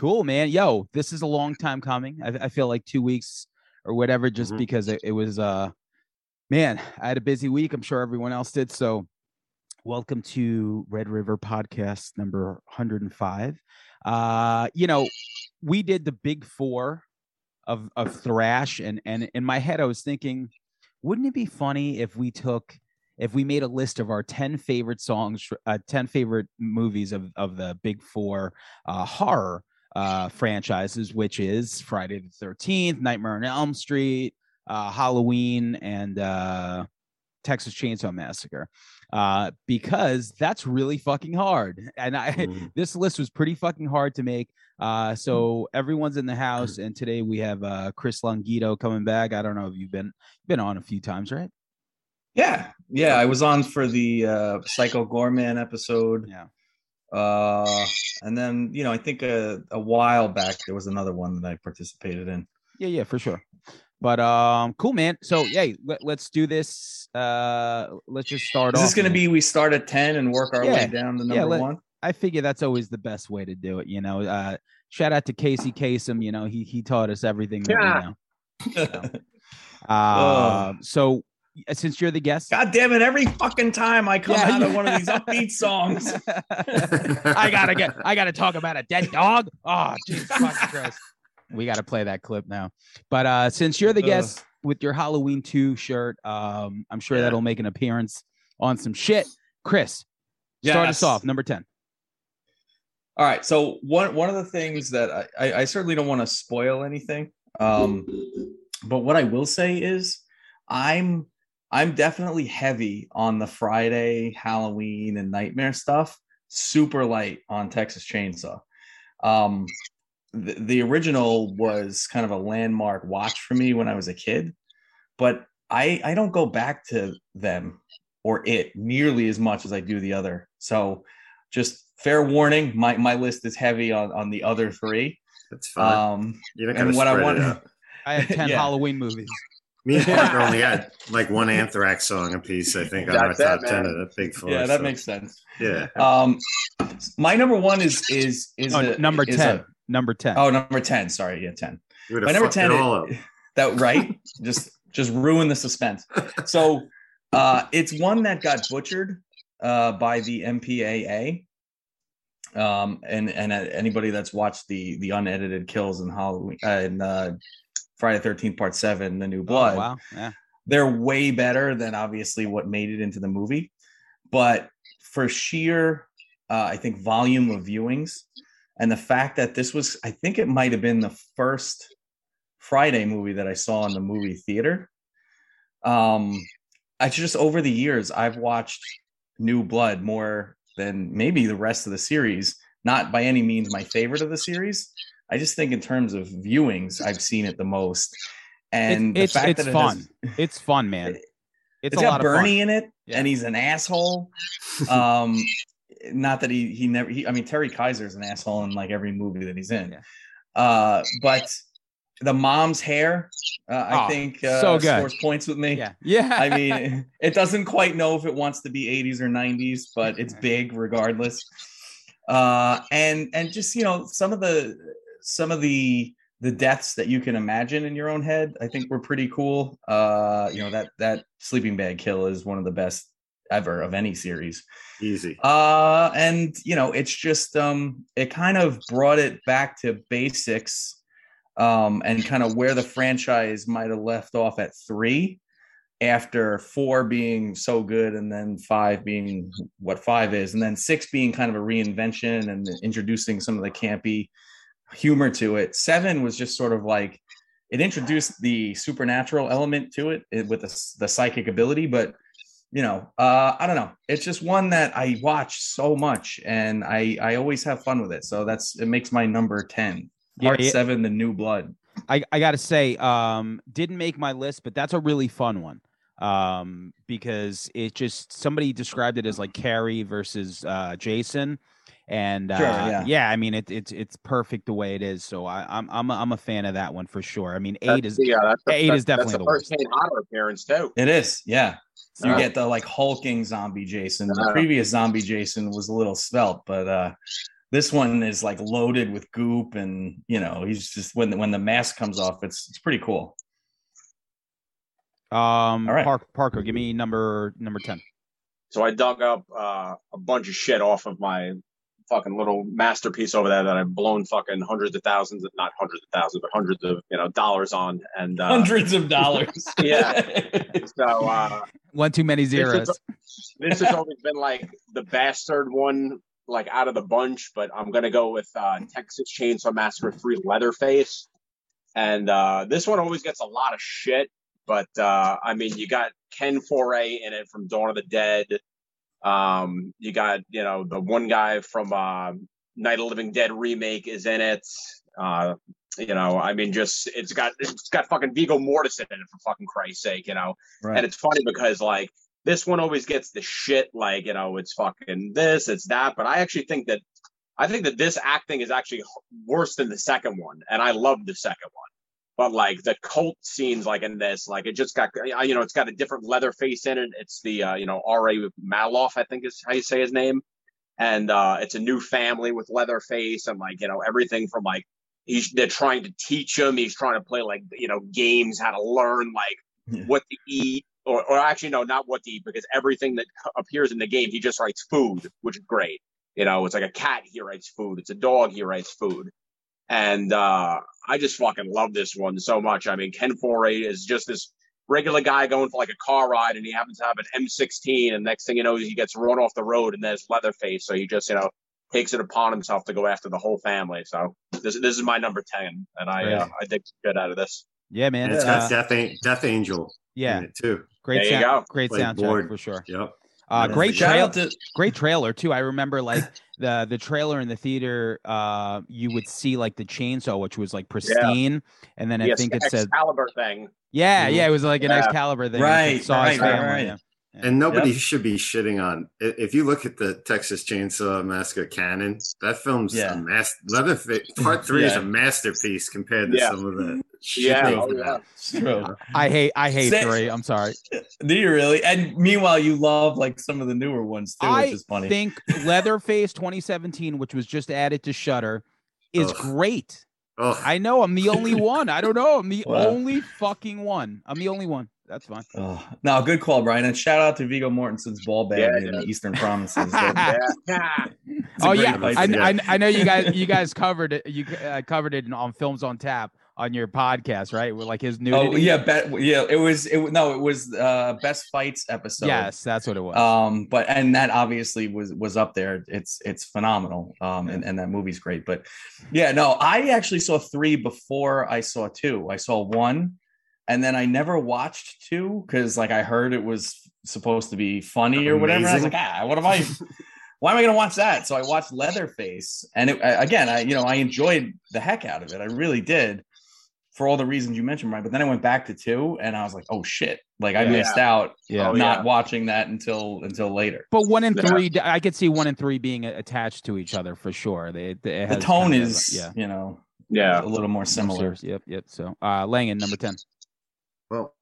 Cool, man. Yo, this is a long time coming. I feel like 2 weeks or whatever, just because it was, man, I had a busy week. I'm sure everyone else did. So welcome to Red River Podcast number 105. You know, we did the big four of thrash, and in my head I was thinking, wouldn't it be funny if we made a list of our 10 favorite songs, 10 favorite movies of the big four horror franchises, which is Friday the 13th, Nightmare on Elm Street, Halloween, and Texas Chainsaw Massacre, because that's really fucking hard. And this list was pretty fucking hard to make. So everyone's in the house, and today we have Chris Longito coming back. I don't know if you've been on a few times, right? Yeah. I was on for the Psycho Goreman episode. Yeah. And then, you know, I think a while back there was another one that I participated in. Yeah, for sure. But cool, man. So yeah, let's do this. Let's just start off. Is this going to be, we start at 10 and work our way down to number one? I figure that's always the best way to do it. You know, shout out to Casey Kasem. You know, he taught us everything. Yeah. That we know. So since you're the guest, God damn it! Every fucking time I come out of one of these upbeat songs, I gotta talk about a dead dog. Oh, Jesus fucking Christ. We got to play that clip now. But since you're the guest with your Halloween 2 shirt, I'm sure that'll make an appearance on some shit. Chris, start us off, number 10. All right. So one of the things that I certainly don't want to spoil anything, but what I will say is I'm definitely heavy on the Friday, Halloween, and Nightmare stuff. Super light on Texas Chainsaw. The original was kind of a landmark watch for me when I was a kid, but I don't go back to them or it nearly as much as I do the other. So just fair warning, my list is heavy on the other three. That's fine. And what I have 10 Halloween movies. Me and Parker only had like one Anthrax song apiece, I think, on our top 10 of the big four. Yeah, that makes sense. Yeah. My number one is number 10. 10. My number 10 is, that right? just ruin the suspense. So it's one that got butchered by the MPAA. And anybody that's watched the unedited kills in Halloween and Friday the 13th Part 7: The New Blood. Oh, wow. Yeah. They're way better than obviously what made it into the movie, but for sheer I think volume of viewings. And the fact that this was, I think it might have been the first Friday movie that I saw in the movie theater. I just, over the years, I've watched New Blood more than maybe the rest of the series. Not by any means my favorite of the series. I just think in terms of viewings, I've seen it the most. And it's fun, man. It's a lot of fun. It's got Bernie in it, and he's an asshole. Not that he never, I mean, Terry Kiser is an asshole in like every movie that he's in. Yeah. But the mom's hair, I think so scores points with me. Yeah. I mean, it doesn't quite know if it wants to be 80s or 90s, but it's big regardless. And just, you know, some of the deaths that you can imagine in your own head, I think were pretty cool. You know, that sleeping bag kill is one of the best ever of any series, easy. And you know, it's just it kind of brought it back to basics, and kind of where the franchise might have left off at 3, after 4 being so good, and then 5 being what 5 is, and then 6 being kind of a reinvention and introducing some of the campy humor to it. 7 was just sort of like it introduced the supernatural element to it with the psychic ability, but you know, I don't know. It's just one that I watch so much, and I always have fun with it. So it makes my number 10. Part 7, The New Blood. I got to say, didn't make my list, but that's a really fun one. Because it just, somebody described it as like Carrie versus Jason. And I mean, it's perfect the way it is. So I'm a fan of that one for sure. I mean, 8 is definitely the worst. That's the first horror appearance too. It is, yeah. So you get the like hulking zombie Jason. The previous zombie Jason was a little svelte, but This one is like loaded with goop, and you know, he's just when the mask comes off, it's pretty cool. All right. Parker, give me number 10. So I dug up a bunch of shit off of my fucking little masterpiece over there that I've blown fucking hundreds of thousands of dollars on, and hundreds of dollars. Yeah. So one too many zeros. This has always been like the bastard one, like out of the bunch, but I'm gonna go with Texas Chainsaw Massacre 3 Leatherface, and this one always gets a lot of shit, but I mean, you got Ken Foree in it from Dawn of the Dead. You got the one guy from Night of the Living Dead remake is in it. I mean, just it's got fucking Viggo Mortensen in it, for fucking Christ's sake, Right. And it's funny because like, this one always gets the shit, like, it's fucking this, it's that. But I actually think that this acting is actually worse than the second one. And I love the second one. But, like, the cult scenes, like, in this, like, it just got, it's got a different Leatherface in it. It's the, R.A. Maloff, I think is how you say his name. And it's a new family with Leatherface and, like, everything from, like, they're trying to teach him. He's trying to play, like, games, how to learn, like, what to eat. Or actually, no, not what to eat, because everything that appears in the game, he just writes food, which is great. It's like a cat, he writes food. It's a dog, he writes food. And I just fucking love this one so much. I mean, Ken Foree is just this regular guy going for like a car ride, and he happens to have an M16, and next thing you know, he gets run off the road, and there's Leatherface. So he just, takes it upon himself to go after the whole family. So this is my number 10, and I dig shit out of this. Yeah, man. And it's got Death Angel. Yeah, in it too. Great there sound, great like soundtrack board. For sure. Yep. Great trailer too. I remember like the trailer in the theater. You would see like the chainsaw, which was like pristine, and then I think it said Excalibur thing. Yeah, yeah, it was like an Excalibur thing. Right. Yeah. Yeah. And nobody should be shitting on. If you look at the Texas Chainsaw Massacre canon, that film's a masterpiece. Part 3 is a masterpiece compared to some of the shit. It's true. I hate 3. I'm sorry. Do you really? And meanwhile, you love like some of the newer ones too, which is funny. I think Leatherface 2017, which was just added to Shudder, is great. Ugh. I know I'm the only one. I don't know. I'm the only fucking one. I'm the only one. That's fine. Oh, no, good call, Brian. And shout out to Viggo Mortensen's ball bag in the Eastern Promises. I know you guys covered it. You covered it on Films on Tap on your podcast, right? With like his nudity. It was Best Fights episode. Yes, that's what it was. But that obviously was up there. It's phenomenal. And that movie's great. But yeah, no, I actually saw 3 before I saw 2. I saw 1. And then I never watched 2 because, like, I heard it was supposed to be funny or whatever. I was like, why am I going to watch that? So I watched Leatherface, and I enjoyed the heck out of it. I really did, for all the reasons you mentioned, right? But then I went back to 2, and I was like, oh shit, like I missed out not watching that until later. But 1 and 3, I could see 1 and 3 being attached to each other for sure. The tone is, a little more similar. Yep. So Langan, number 10. Well,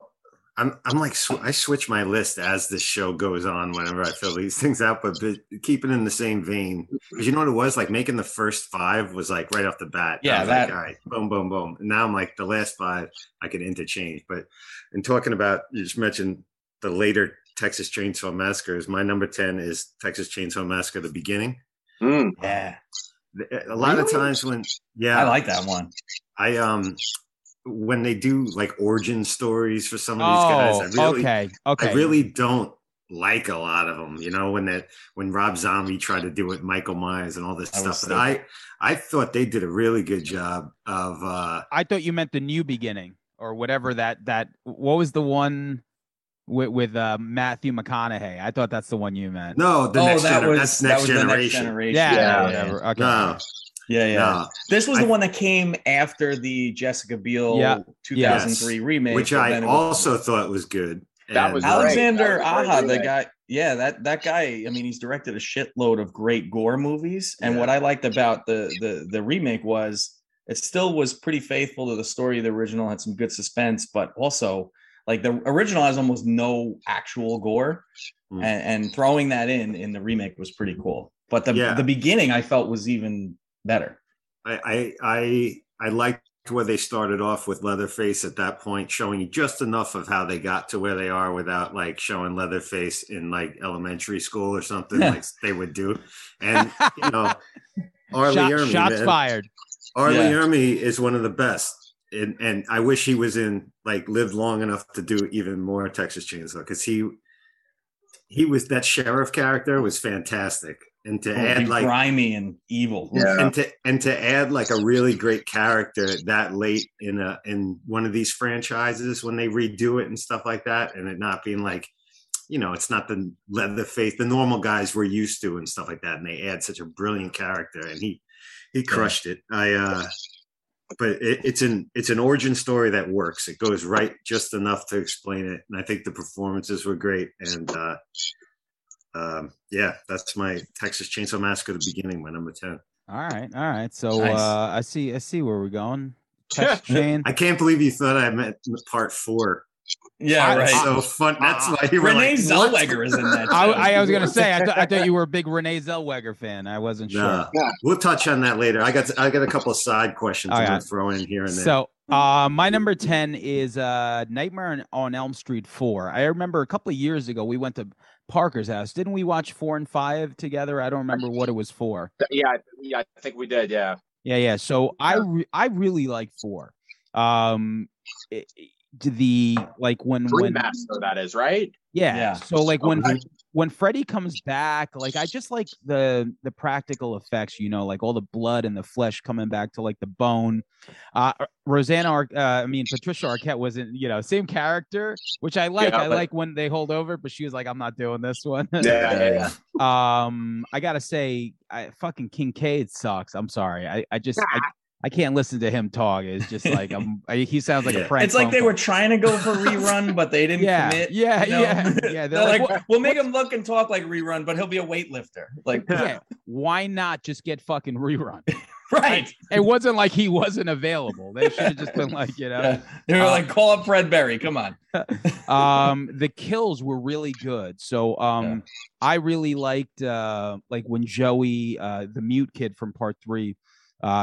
I'm like, I switch my list as this show goes on whenever I fill these things out, but keep it in the same vein. Because you know what it was? Like making the first 5 was like right off the bat. Yeah, that. Like, all right, boom, boom, boom. And now I'm like the last 5 I could interchange. But in talking about, you just mentioned the later Texas Chainsaw Massacres. My number 10 is Texas Chainsaw Massacre, The Beginning. Mm. Yeah. A lot of times when, I like that one. When they do like origin stories for some of these guys, I really, I really don't like a lot of them. When Rob Zombie tried to do it with Michael Myers and all this stuff, but I thought they did a really good job of. I thought you meant The New Beginning or whatever that. What was the one with Matthew McConaughey? I thought that's the one you meant. No, that's Next Generation. Yeah. Okay. No. No. This was the one that came after the Jessica Biel 2003 remake, which I also thought was good. That was Alexander Aja, the guy. Yeah, that guy. I mean, he's directed a shitload of great gore movies, and what I liked about the remake was it still was pretty faithful to the story of the original. Had some good suspense, but also like the original has almost no actual gore, and throwing that in the remake was pretty cool. But the beginning I felt was even better. I liked where they started off with Leatherface at that point, showing you just enough of how they got to where they are without like showing Leatherface in like elementary school or something like they would do. And you know, Arlie Ermey, shots fired. Arlie Ermey is one of the best. And I wish he was in like lived long enough to do even more Texas Chainsaw, because he was that sheriff character was fantastic. And to add like grimy and evil, and to add like a really great character that late in one of these franchises when they redo it and stuff like that, and it not being like, you know, it's not the Leatherface the normal guys we're used to and stuff like that, and they add such a brilliant character, and he crushed it. But it's an origin story that works. It goes right just enough to explain it, and I think the performances were great. And that's my Texas Chainsaw Massacre, the beginning, my number 10. All right. So nice. I see where we're going. I can't believe you thought I meant part 4. Yeah, right. So fun. That's why you were Renee like, Zellweger is in that. I was gonna say I thought you were a big Renee Zellweger fan. I wasn't sure. Yeah. We'll touch on that later. I got a couple of side questions I'm gonna throw in here and there. So my number 10 is Nightmare on Elm Street 4. I remember a couple of years ago we went to Parker's house. Didn't we watch 4 and 5 together? I don't remember what it was for. Yeah, I think we did. Yeah. So I really like 4. When Master, that is right. Yeah. So like when Freddy comes back, like I just like the practical effects, you know, like all the blood and the flesh coming back to like the bone. Patricia Arquette wasn't, you know, same character, which I like. Yeah, I like when they hold over, but she was like, I'm not doing this one. Yeah. I gotta say, fucking Kincaid sucks. I'm sorry. I can't listen to him talk. It's just like he sounds like a prank. It's like they were trying to go for Rerun, but they didn't commit. Yeah. They're like, we'll make him look and talk like Rerun, but he'll be a weightlifter. Like, why not just get fucking Rerun? Right. Like, it wasn't like he wasn't available. They should have just been like, you know, they were like, call up Fred Berry. Come on. The kills were really good. So I really liked like when Joey, the mute kid from part 3.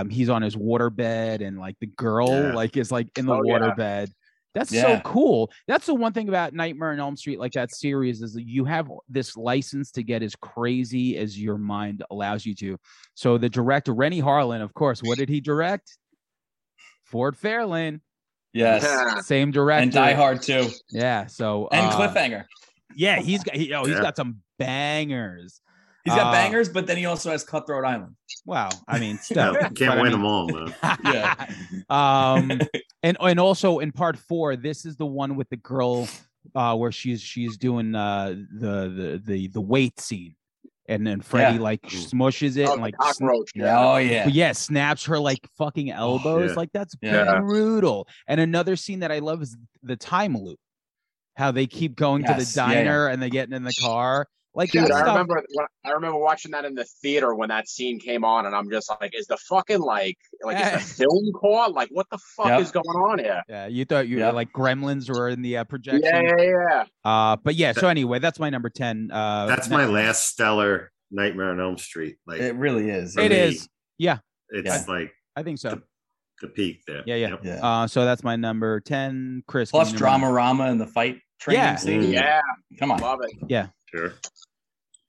He's on his waterbed and like the girl like is like in the waterbed. That's so cool. That's the one thing about Nightmare on Elm Street, like that series, is that you have this license to get as crazy as your mind allows you to. So the director, Renny Harlin, of course, what did he direct? Ford Fairlane. Yes. Same director. And Die Hard 2. Yeah. So and Cliffhanger. Yeah, he's got some bangers. He's got bangers, but then he also has Cutthroat Island. Wow. I mean, still. Can't win them all, though. Yeah. And also in part 4, this is the one with the girl where she's doing the weight scene. And then Freddy like smushes it and like cockroach. Snaps her like fucking elbows. Like that's brutal. And another scene that I love is the time loop. How they keep going to the diner and they get in the car. Like, dude, I remember watching that in the theater when that scene came on, and I'm just like, "Is the fucking is the film caught? Like, what the fuck is going on here?" Yeah, you thought you were like Gremlins were in the projection. Yeah. So anyway, that's my number 10. That's my last stellar Nightmare on Elm Street. Like, it really is. It is. Yeah. It's like I think so. The peak there. Yeah. So that's my number 10, Chris. Plus Dramarama and the fight training scene. Yeah. Come on. Love it. Yeah. Sure.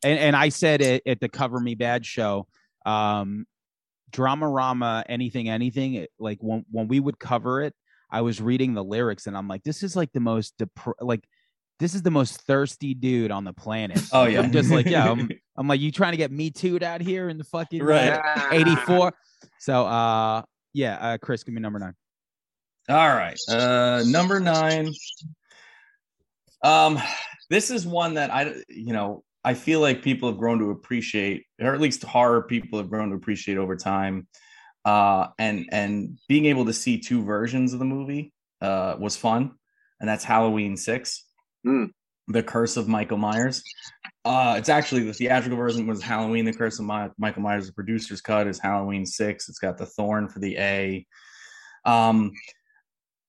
And I said it at the Cover Me Bad show, Dramarama, anything. It, like when we would cover it, I was reading the lyrics and I'm like, this is like the most thirsty dude on the planet. Oh yeah, I'm just like I'm like, you trying to get Me Too'd out here in the fucking 84. So Chris, give me number 9. All right, number 9. This is one that I feel like people have grown to appreciate, or at least horror people have grown to appreciate over time. And being able to see 2 versions of the movie was fun. And that's Halloween 6, The Curse of Michael Myers. It's actually the theatrical version was Halloween, The Curse of Michael Myers. The producer's cut is Halloween 6. It's got the thorn for the A.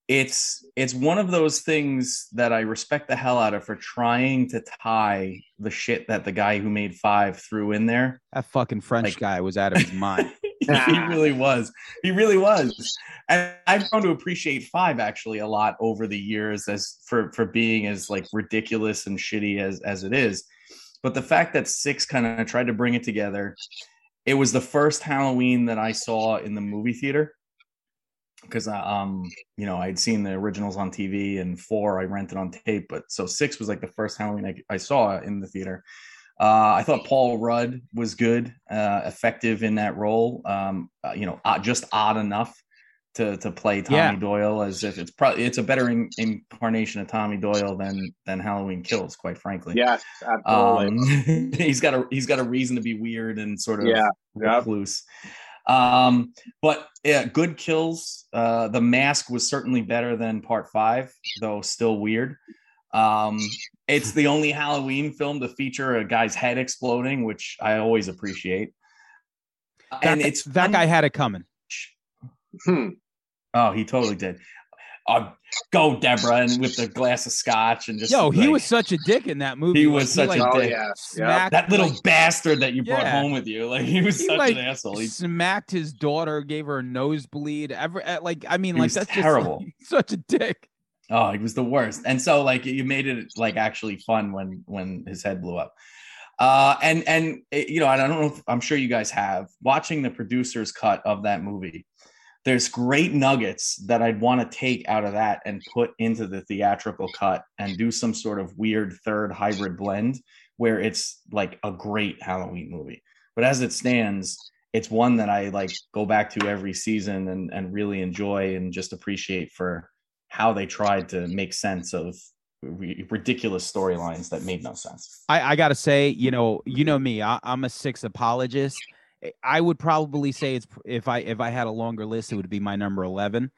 it's one of those things that I respect the hell out of for trying to tie the shit that the guy who made Five threw in there. That fucking French guy was out of his mind. He really was. He really was. And I've grown to appreciate Five actually a lot over the years as for being as like ridiculous and shitty as it is. But the fact that Six kind of tried to bring it together, it was the first Halloween that I saw in the movie theater. Because, you know, I'd seen the originals on TV and 4 I rented on tape. But so 6 was like the first Halloween I saw in the theater. I thought Paul Rudd was good, effective in that role. You know, just odd enough to play Tommy Doyle, as if it's a better incarnation of Tommy Doyle than Halloween Kills, quite frankly. Yes, absolutely. He's got a reason to be weird and sort of recluse. But yeah, good kills. The Mask was certainly better than Part 5, though still weird. It's the only Halloween film to feature a guy's head exploding, which I always appreciate. And it's that guy had it coming. Oh, he totally did. Go Deborah, and with the glass of scotch and just he was such a dick in that movie. He was such a dick. That little bastard that you brought home with you. Like he was such an asshole. He smacked his daughter, gave her a nosebleed. That's terrible. Just, like, such a dick. Oh, he was the worst. And so like you made it like actually fun when his head blew up. And you know, I don't know if I'm sure you guys have watching the producer's cut of that movie. There's great nuggets that I'd want to take out of that and put into the theatrical cut and do some sort of weird third hybrid blend where it's like a great Halloween movie. But as it stands, it's one that I like go back to every season and really enjoy and just appreciate for how they tried to make sense of ridiculous storylines that made no sense. I got to say, you know me, I'm a Six apologist. I would probably say it's if I had a longer list, it would be my number 11,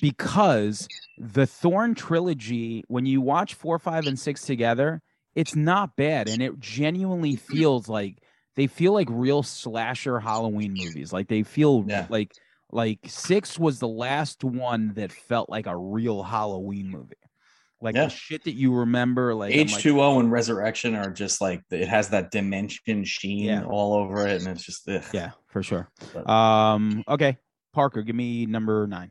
because the Thorn trilogy, when you watch 4, 5, and 6 together, it's not bad. And it genuinely feels like they feel like real slasher Halloween movies. Like they feel like 6 was the last one that felt like a real Halloween movie. Like the shit that you remember, like H2O and Resurrection are just like it has that dimension sheen all over it, and it's just for sure. Okay, Parker, give me number 9.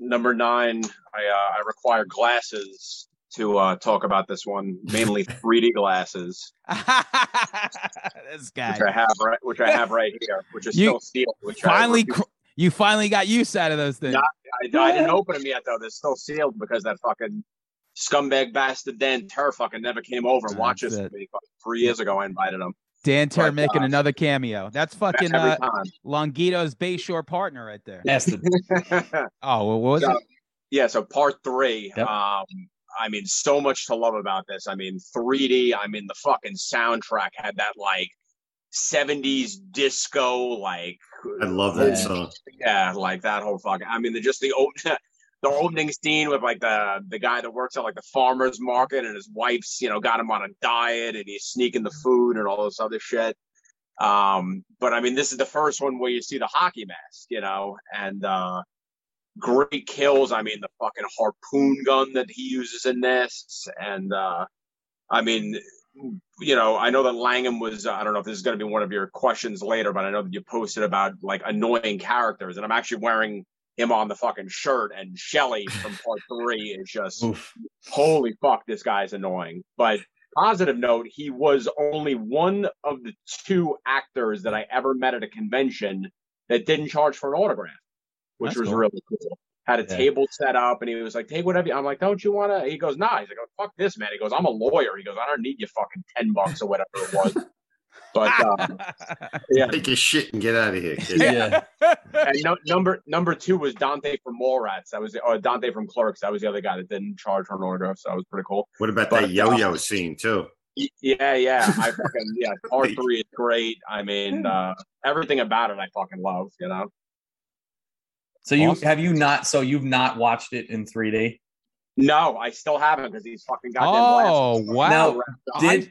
Number 9, I require glasses to talk about this one, mainly 3D glasses. This guy, which I have right here, which is still sealed. Which finally. You finally got use out of those things. I didn't open them yet though. They're still sealed because that fucking scumbag bastard Dan Ter fucking never came over and watched this movie 3 years ago. I invited him. Dan Ter making another cameo. That's fucking Longito's Bayshore partner right there. Yes. What was it? Yeah, so Part 3. Yep. I mean, so much to love about this. I mean, 3D. I mean, the fucking soundtrack had that like 70s disco, like I love that song. Yeah, like that whole fucking. I mean, the opening scene with like the guy that works at like the farmer's market and his wife's, got him on a diet and he's sneaking the food and all this other shit. But I mean, this is the first one where you see the hockey mask, and great kills. I mean, the fucking harpoon gun that he uses in this, and I mean, I know that Langham was, I don't know if this is going to be one of your questions later, but I know that you posted about like annoying characters, and I'm actually wearing him on the fucking shirt, and Shelley from Part 3 is just holy fuck, this guy's annoying. But positive note, he was only one of the 2 actors that I ever met at a convention that didn't charge for an autograph, which That's was cool. really cool. Had a table set up, and he was like, take whatever. I'm like, don't you want to? He goes, nah. He's like, oh, fuck this, man. He goes, I'm a lawyer. He goes, I don't need your fucking $10 or whatever it was. But take your shit and get out of here, kid. And number 2 was Dante from Mallrats. That was Dante from Clerks. That was the other guy that didn't charge for an autograph. So that was pretty cool. What about that yo-yo scene too? Yeah. I fucking R3 is great. I mean, everything about it I fucking love. So you've not watched it in 3D? No, I still haven't because these fucking goddamn glasses. Oh, wow. Now,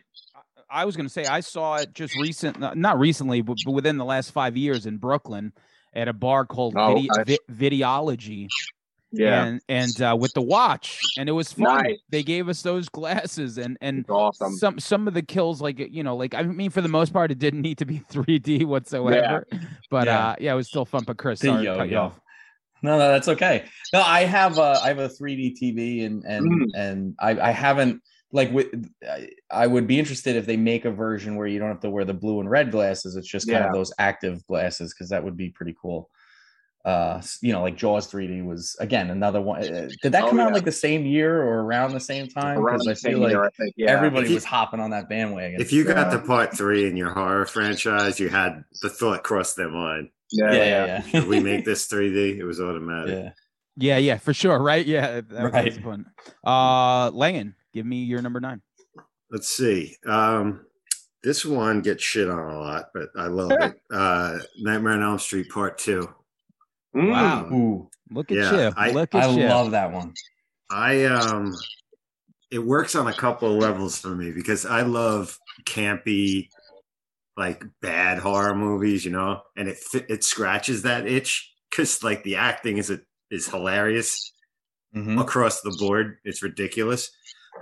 I was going to say, I saw it just not recently, but within the last 5 years in Brooklyn at a bar called Videology. Yeah. And with the watch, and it was fun. Nice. They gave us those glasses, and awesome. Some of the kills, like, you know, like, I mean, for the most part, it didn't need to be 3D whatsoever. Yeah. But yeah. It was still fun. But Chris, sorry to cut you off. No, that's okay. No, I have a 3D TV, and I haven't, like, I would be interested if they make a version where you don't have to wear the blue and red glasses. It's just kind of those active glasses, because that would be pretty cool. Like Jaws 3D was, again, another one. Did that come out like the same year or around the same time? Around the same year, I think. Yeah. Everybody was hopping on that bandwagon. If you got the part 3 in your horror franchise, you had the thought cross their mind. Yeah. Did we make this 3D? It was automatic. Yeah, for sure. Right? Yeah. That was fun. Langan, give me your number 9. Let's see. This one gets shit on a lot, but I love it. Nightmare on Elm Street Part 2. Wow. Ooh. Look at you. I love that one. It works on a couple of levels for me, because I love campy, like, bad horror movies, you know, and it scratches that itch, because, like, the acting is hilarious across the board. It's ridiculous.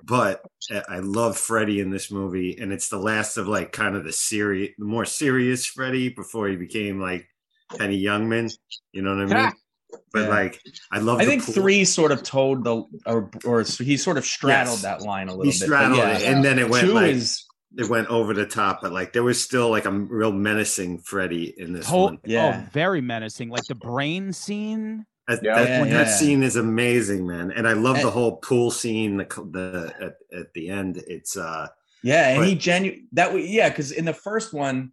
But I love Freddy in this movie, and it's the last of, like, kind of the more serious Freddy before he became, like, Penny Youngman, you know what I mean? But like, I love. I think 3 sort of towed or he sort of straddled that line a little bit. He straddled it, and then it went. 2 like, it went over the top, but like there was still like a real menacing Freddy in this one. Yeah, very menacing, like the brain scene. That scene is amazing, man, and I love the whole pool scene. The at the end, it's and he genuinely because in the first one,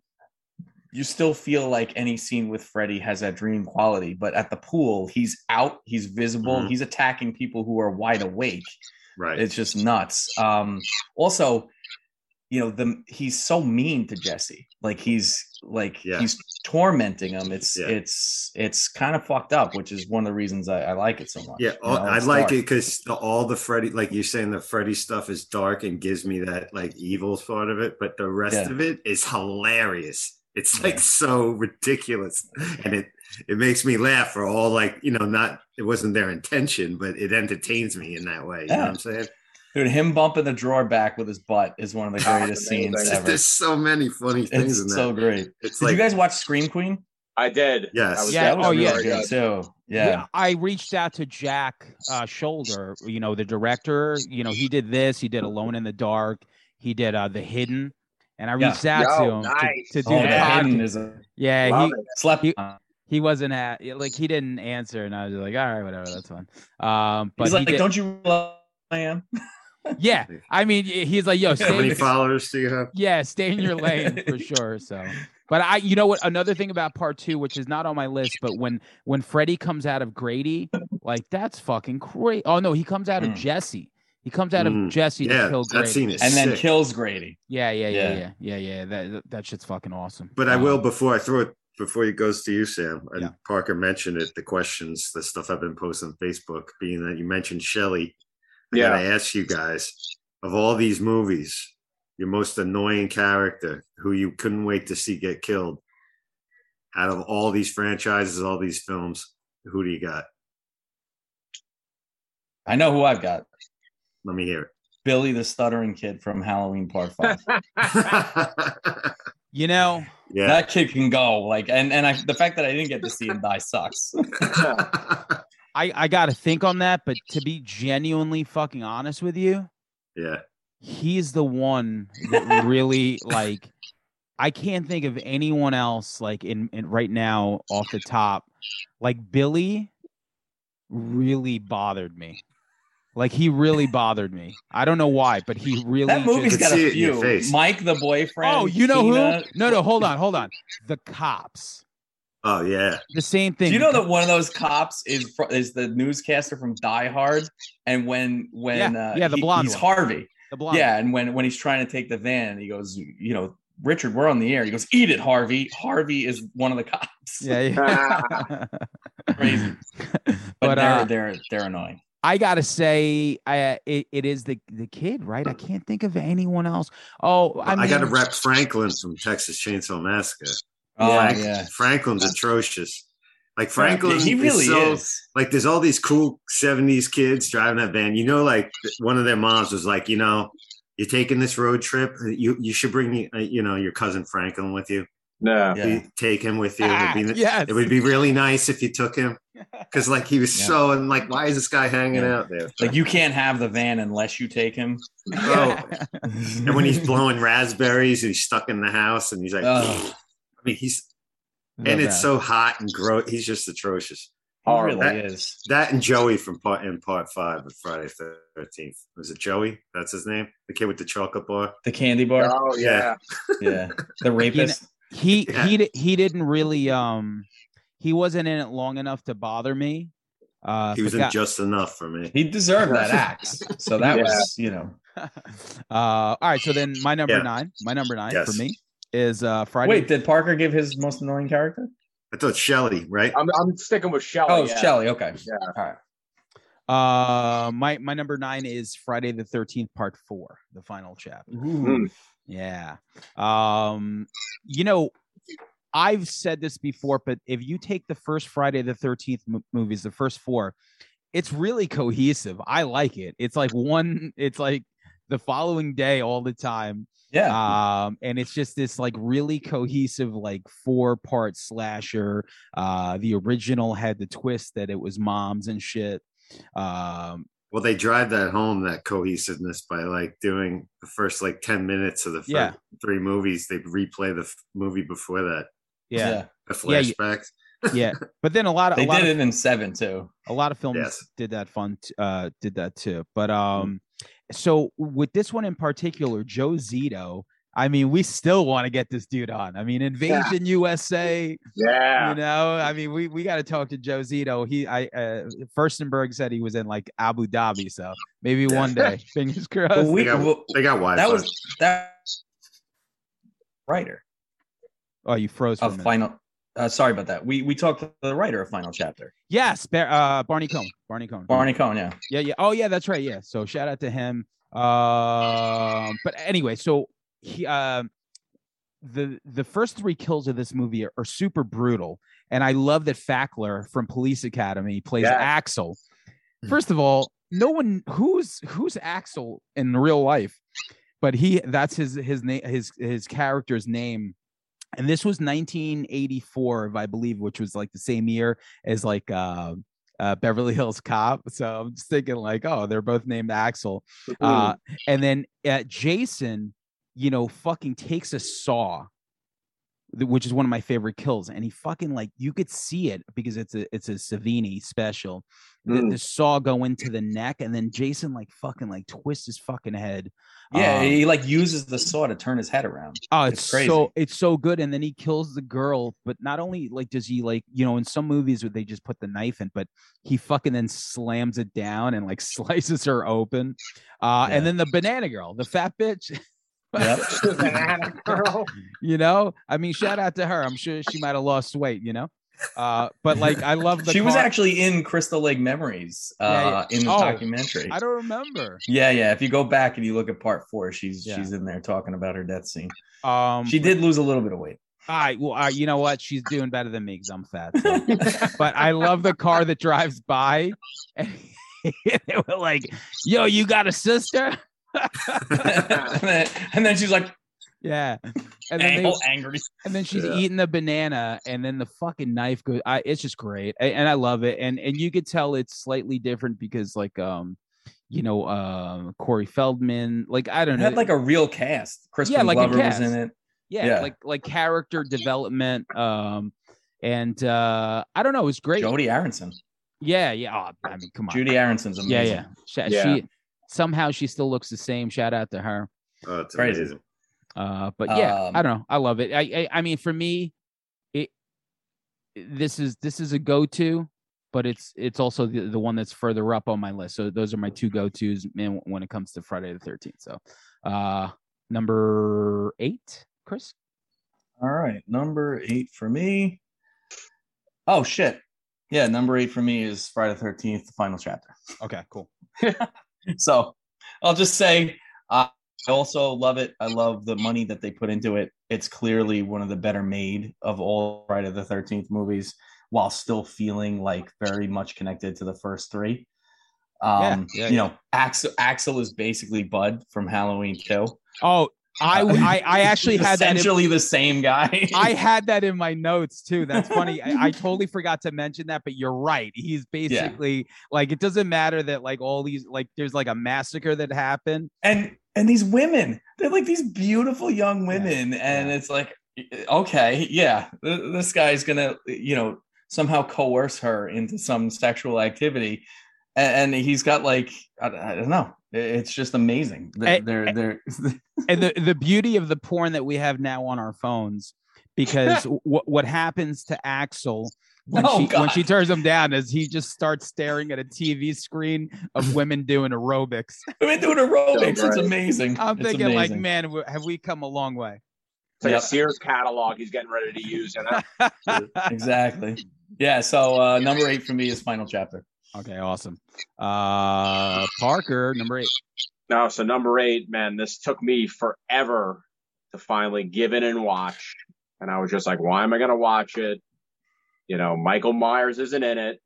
you still feel like any scene with Freddy has that dream quality, but at the pool, he's out, he's visible, he's attacking people who are wide awake. Right. It's just nuts. Also, you know, he's so mean to Jesse. Like he's tormenting him. It's kind of fucked up, which is one of the reasons I like it so much. Yeah. You know, I like it because all the Freddy, like you're saying, the Freddy stuff is dark and gives me that like evil sort of it, but the rest of it is hilarious. It's like so ridiculous, and it makes me laugh for all, like, you know, not, it wasn't their intention, but it entertains me in that way. You know what I'm saying? Dude, him bumping the drawer back with his butt is one of the greatest scenes ever. There's so many funny things in that. It's so great. Did you guys watch Scream Queen? I did. Yes. That was really good too. Yeah. I reached out to Jack Shoulder, you know, the director. You know, he did this. He did Alone in the Dark. He did The Hidden. And I reached out to him to do the podcast. Yeah, he wasn't at, like, he didn't answer, and I was like, all right, whatever, that's fine. But he's like, don't you love I am? Yeah, I mean, he's like, yo, how many followers do you have? Yeah, stay in your lane for sure. So, but you know what? Another thing about Part 2, which is not on my list, but when Freddy comes out of Grady, like that's fucking crazy. Oh no, he comes out of Jesse. He comes out of Jesse to kill Grady, and then kills Grady. Yeah. That shit's fucking awesome. But I will, before it goes to you, Sam, and Parker mentioned it, the questions, the stuff I've been posting on Facebook, being that you mentioned Shelley. I gotta ask you guys, of all these movies, your most annoying character, who you couldn't wait to see get killed, out of all these franchises, all these films, who do you got? I know who I've got. Let me hear it. Billy the Stuttering Kid from Halloween Part 5. You know, that kid can go. Like, and the fact that I didn't get to see him die sucks. I got to think on that, but to be genuinely fucking honest with you, he's the one that really, like, I can't think of anyone else, like, in right now off the top. Like, Billy really bothered me. Like, he really bothered me. I don't know why, but he really... That movie's got a few. Mike, the boyfriend. Oh, you know Tina. Who? No, hold on. The cops. Oh, yeah. The same thing. Do you know that one of those cops is the newscaster from Die Hard? And when the blonde he's one. Harvey. The blonde. Yeah, and when he's trying to take the van, he goes, you know, Richard, we're on the air. He goes, eat it, Harvey. Harvey is one of the cops. Yeah. Crazy. But they're annoying. I gotta say, it is the kid, right? I can't think of anyone else. Oh, I gotta rep Franklin from Texas Chainsaw Massacre. Oh, Franklin's atrocious. Like Franklin, he really is. Like, there's all these cool 70s kids driving that van. You know, like one of their moms was like, you know, you're taking this road trip. You should bring, you know, your cousin Franklin with you. No, yeah. Take him with you. It would be really nice if you took him, because like he was so, and like, why is this guy hanging out there? Like, you can't have the van unless you take him. Oh, and when he's blowing raspberries and he's stuck in the house, and he's like, oh. I mean, he's and it's so hot and gross. He's just atrocious. He really is. That and Joey from part five of Friday the 13th. Was it Joey? That's his name. The kid with the chocolate bar, the candy bar. Oh yeah, yeah. The rapist. He didn't really he wasn't in it long enough to bother me. He was in just enough for me. He deserved that axe. So that was, you know. All right, so then my number nine. My number nine for me is Friday. Wait, did Parker give his most annoying character? I thought Shelley, right? I'm sticking with Shelley. Oh, yeah. Shelley, okay. Yeah. All right. My number nine is Friday the 13th Part 4, the final chapter. Ooh. Yeah. You know, I've said this before, but if you take the first Friday the 13th movies, the first four, it's really cohesive. I like it. It's like the following day all the time. Yeah. And it's just this like really cohesive, like 4-part slasher. The original had the twist that it was moms and shit. Well, they drive that home, that cohesiveness, by like doing the first like 10 minutes of the first three movies. They replay the movie before that. Yeah. The flashbacks. Yeah. But then a lot of it in 7 too. A lot of films did that too. But so with this one in particular, Joe Zito, I mean, we still want to get this dude on. I mean, Invasion USA. Yeah. You know, I mean, we got to talk to Joe Zito. Furstenberg said he was in like Abu Dhabi, so maybe one day. Fingers crossed. Well, they got Wi-Fi. That was that writer. Oh, you froze for a minute. Sorry about that. We talked to the writer of Final Chapter. Yes, Barney Cohen. Barney Cohen. Yeah. Oh yeah, that's right. Yeah. So shout out to him. But anyway, so. The first 3 kills of this movie are super brutal, and I love that Fackler from Police Academy plays Axel. First of all, no one who's Axel in real life, but that's his name, his character's name. And this was 1984, I believe, which was like the same year as like Beverly Hills Cop. So I'm just thinking like, oh, they're both named Axel. And then Jason, you know, fucking takes a saw, which is one of my favorite kills, and he fucking like, you could see it because it's a Savini special. The saw go into the neck, and then Jason like fucking like twists his fucking head. Yeah, he like uses the saw to turn his head around. Oh, it's crazy. So it's so good. And then he kills the girl, but not only like does he like, you know, in some movies where they just put the knife in, but he fucking then slams it down and like slices her open. And then the banana girl, the fat bitch. Yep. You know, I mean, shout out to her. I'm sure she might have lost weight, you know. But like, I love the. She was actually in Crystal Lake Memories in the documentary. I don't remember. Yeah. If you go back and you look at part 4, she's in there talking about her death scene. She did lose a little bit of weight. All right. Well, you know what? She's doing better than me because I'm fat. So. But I love the car that drives by, and they were like, "Yo, you got a sister?" and then she's like, yeah, and then angry, and then she's eating the banana, and then the fucking knife goes. It's just great, and I love it, and you could tell it's slightly different because like you know Corey Feldman, like I don't know, had like a real cast. Crispin Glover was in it. Yeah, like character development, and I don't know, it was great. Judy Aronson. Yeah. Oh, I mean, come on, Judy Aronson's amazing. Yeah. Somehow she still looks the same. Shout out to her. Oh, it's crazy. But I don't know. I love it. I mean, for me, this is a go-to, but it's also the one that's further up on my list. So those are my 2 go-tos when it comes to Friday the 13th. So number 8, Chris. All right, number 8 for me. Oh shit. Yeah, number 8 for me is Friday the 13th, the final chapter. Okay, cool. So I'll just say, I also love it. I love the money that they put into it. It's clearly one of the better made of all Friday the 13th movies. while still feeling like very much connected to the first three. You know, Axel is basically Bud from Halloween 2. Oh, I actually had that essentially the same guy. I had that in my notes too. That's funny. I totally forgot to mention that, but you're right. He's basically like, it doesn't matter that like all these, like there's like a massacre that happened. And these women, they're like these beautiful young women. And it's like, okay, this guy's gonna, you know, somehow coerce her into some sexual activity. And he's got like, I don't know. It's just amazing. They're and the beauty of the porn that we have now on our phones, because what happens to Axel when she turns him down is he just starts staring at a TV screen of women doing aerobics. So it's amazing. I'm thinking, like, man, have we come a long way? It's like a Sears catalog he's getting ready to use. You know? Exactly. Yeah. So number 8 for me is Final Chapter. Okay, awesome. Parker, number 8. No, so number 8, man, this took me forever to finally give in and watch. And I was just like, why am I going to watch it? You know, Michael Myers isn't in it.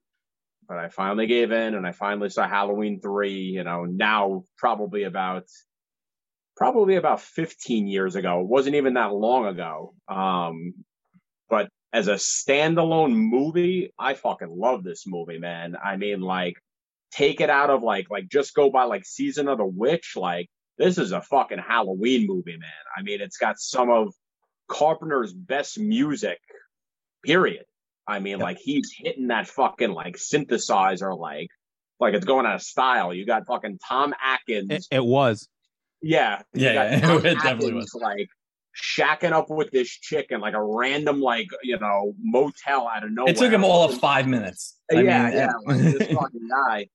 But I finally gave in, and I finally saw Halloween 3, you know, now probably about 15 years ago. It wasn't even that long ago. But as a standalone movie, I fucking love this movie, man. I mean, like, take it out of like just go by like Season of the Witch. Like, this is a fucking Halloween movie, man. I mean, it's got some of Carpenter's best music, period. I mean, like, he's hitting that fucking like synthesizer, like it's going out of style. You got fucking Tom Atkins. It was. Yeah. Tom Atkins, definitely was. Like, shacking up with this chick in like a random, like, you know, motel out of nowhere. It took him all of 5 minutes. I mean, this fucking guy.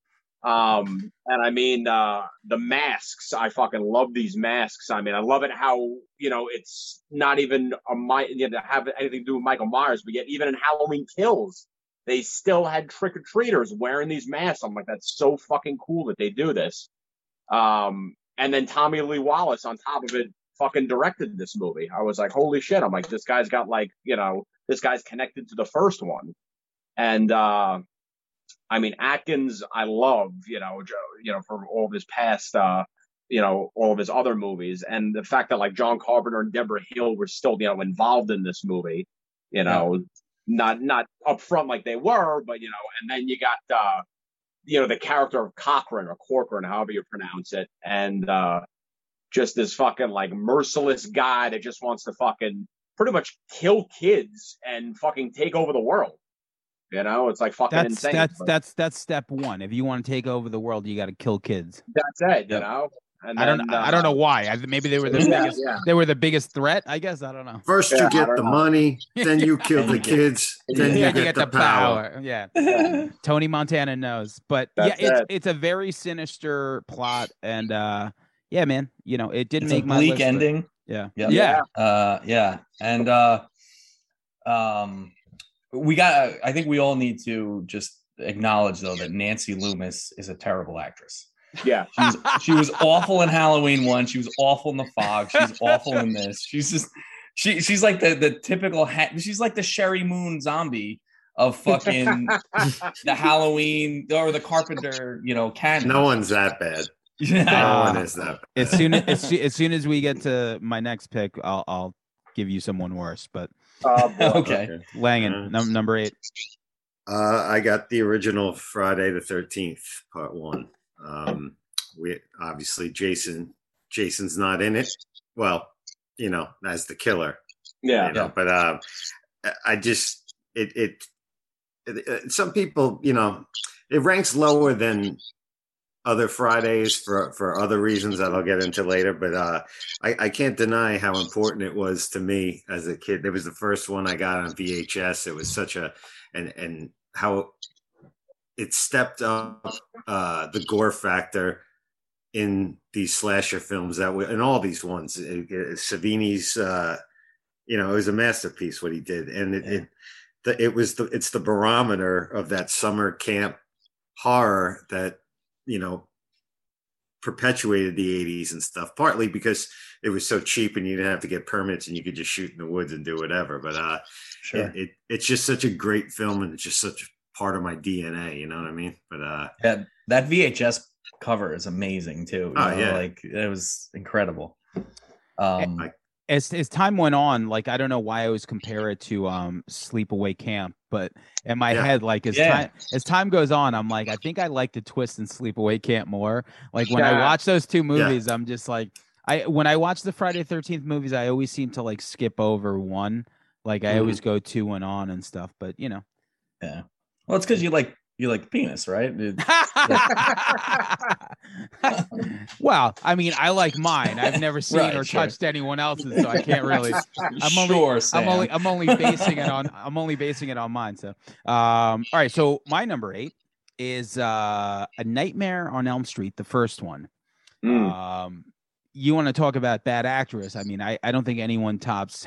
And I mean, the masks. I fucking love these masks. I mean, I love it how, you know, it's not even have anything to do with Michael Myers, but yet even in Halloween Kills, they still had trick-or-treaters wearing these masks. I'm like, that's so fucking cool that they do this. And then Tommy Lee Wallace on top of it fucking directed this movie. I was like, holy shit. I'm like, this guy's got like, you know, this guy's connected to the first one. And I mean, Atkins, I love, you know, Joe, you know, from all of his past, you know, all of his other movies. And the fact that like John Carpenter and Deborah Hill were still, you know, involved in this movie, you know, not up front like they were, but, you know, and then you got, you know, the character of Corcoran, however you pronounce it. And, just this fucking like merciless guy that just wants to fucking pretty much kill kids and fucking take over the world. You know, it's like fucking insane. That's step one. If you want to take over the world, you got to kill kids. That's it. You know, and I don't know why. Maybe they were the biggest. Yeah. They were the biggest threat. I guess I don't know. First you get the money, then you kill the kids, then you get the power. Yeah, Tony Montana knows, but that's it's a very sinister plot and. Yeah, man. You know, it didn't make my list. Bleak ending. But, yeah. And I think we all need to just acknowledge though that Nancy Loomis is a terrible actress. Yeah. She was awful in Halloween 1. She was awful in The Fog. She's awful in this. She's just she's like the typical she's like the Sherry Moon zombie of fucking the Halloween or the Carpenter, you know, canon. No one's that bad. Yeah, no one is that. As soon as we get to my next pick, I'll give you someone worse. But okay, Langan, number 8. I got the original Friday the 13th Part 1. We obviously Jason's not in it. Well, you know, as the killer. Yeah. You know, but I just it some people, you know, it ranks lower than other Fridays for other reasons that I'll get into later, but I can't deny how important it was to me as a kid. It was the first one I got on VHS. It was such and how it stepped up the gore factor in these slasher films that were, and all these ones. Savini's, you know, it was a masterpiece what he did, and it's the barometer of that summer camp horror that, you know, perpetuated the 80s and stuff, partly because it was so cheap and you didn't have to get permits and you could just shoot in the woods and do whatever. But sure. It's just such a great film, and it's just such part of my DNA, you know what I mean? But yeah, that VHS cover is amazing too. Like, it was incredible. As time went on, like, I don't know why I always compare it to Sleepaway Camp, but in my head, like, as time goes on, I'm like, I think I like the twist in Sleepaway Camp more. Like, when I watch those two movies, I'm just like, when I watch the Friday the 13th movies, I always seem to like skip over one. Like, I always go two and on and stuff, but you know. Yeah. Well, it's because you like penis, right? Well, I mean, I like mine. I've never seen touched anyone else's, so I can't really. I'm only basing it on mine. So, all right. So my number 8 is A Nightmare on Elm Street, the first one. Mm. You want to talk about bad actress? I mean, I don't think anyone tops.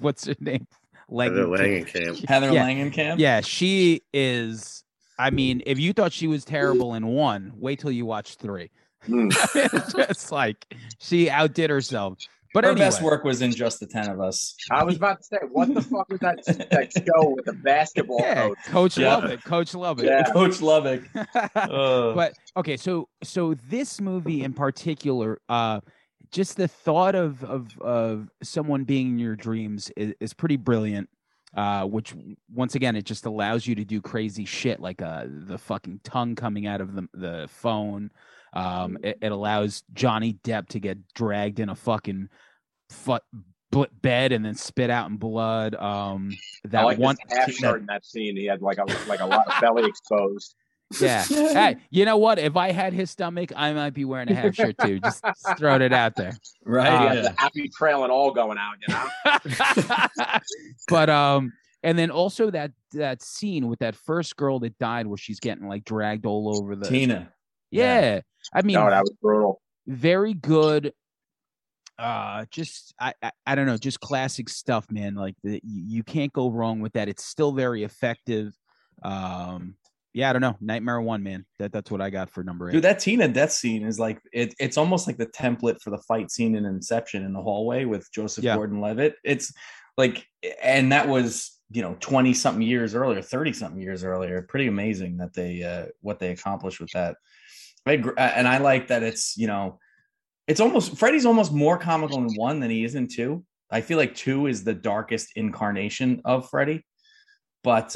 What's her name? Heather Langenkamp. Yeah, she is. I mean, if you thought she was terrible in 1, wait till you watch 3. It's just like she outdid herself. But her best work was in Just the 10 of Us. I was about to say, what the fuck was that show with the basketball coach? Coach Lubbock. But okay, so this movie in particular, just the thought of someone being in your dreams is pretty brilliant. Which, once again, it just allows you to do crazy shit, like the fucking tongue coming out of the phone. It allows Johnny Depp to get dragged in a fucking bed and then spit out in blood. That I like one half short in that scene, he had like a lot of belly exposed. Yeah. Hey, you know what? If I had his stomach, I might be wearing a half shirt too. Just throwing it out there. Right. The happy trail and all going out, you know. But and then also that scene with that first girl that died, where she's getting like dragged all over the Tina. Yeah. I mean, no, that was brutal. Very good. Just I don't know, just classic stuff, man. Like you can't go wrong with that. It's still very effective. Yeah, I don't know. Nightmare 1, man. That's what I got for number 8. Dude, that Tina death scene is like it's almost like the template for the fight scene in Inception in the hallway with Joseph Gordon-Levitt. It's like, and that was, you know, 20-something years earlier, 30-something years earlier. Pretty amazing that they what they accomplished with that. I like that it's, you know, it's almost, Freddy's almost more comical in 1 than he is in 2. I feel like 2 is the darkest incarnation of Freddy, but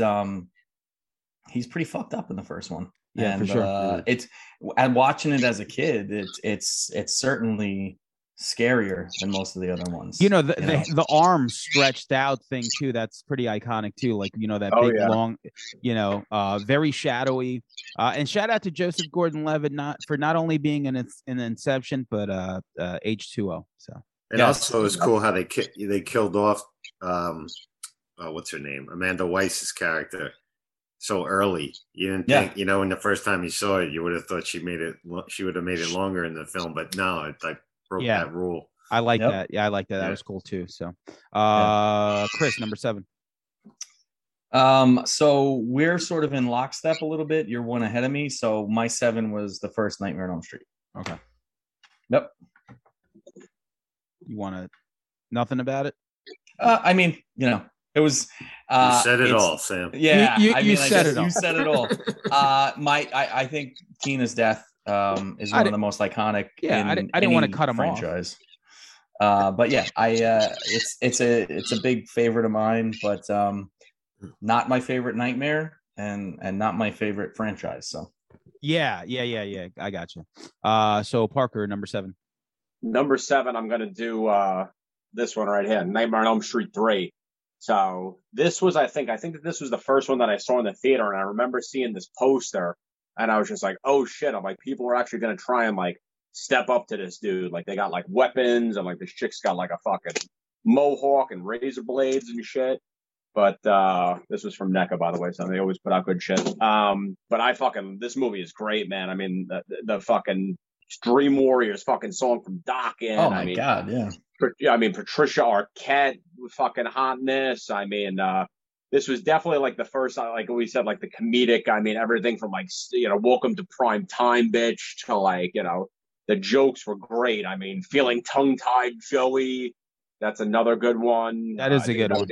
he's pretty fucked up in the first one. Yeah, and, for sure. It's, and watching it as a kid, it's certainly scarier than most of the other ones. You know, the arm stretched out thing too. That's pretty iconic too. Like, you know, that big long, you know, very shadowy. And shout out to Joseph Gordon-Levitt not only being in Inception, but H2O. So it also was cool how they killed off what's her name, Amanda Weiss's character. So early, you didn't think, you know, in the first time you saw it, you would have thought she would have made it longer in the film, but no, it like broke that rule. I like that. Yeah, I like that. Yeah. That was cool too. So, Chris, number 7. So we're sort of in lockstep a little bit. You're one ahead of me. So my 7 was the first Nightmare on Elm Street. Okay. Yep. You want to nothing about it? I mean, you know. It was. You said it all, Sam. Yeah, you said it all. I think Tina's death is one of the most iconic. Yeah, I didn't want to cut him franchise. Off. But yeah, it's a big favorite of mine, but not my favorite nightmare and not my favorite franchise. So. Yeah. I got you. So Parker, number 7. Number 7, I'm gonna do this one right here, Nightmare on Elm Street 3. So this was, I think that this was the first one that I saw in the theater. And I remember seeing this poster and I was just like, oh shit. I'm like, people are actually going to try and like step up to this dude. Like they got like weapons and like this chick's got like a fucking mohawk and razor blades and shit. But this was from NECA, by the way. So they always put out good shit. But this movie is great, man. I mean, the fucking Dream Warriors fucking song from Dokken. Oh my God. Yeah. I mean, Patricia Arquette, fucking hotness. I mean, this was definitely like the first, like we said, like the comedic. I mean, everything from like, you know, Welcome to Prime Time, bitch, to like, you know, The jokes were great. I mean, feeling tongue-tied, Joey. That's another good one. That is a good one.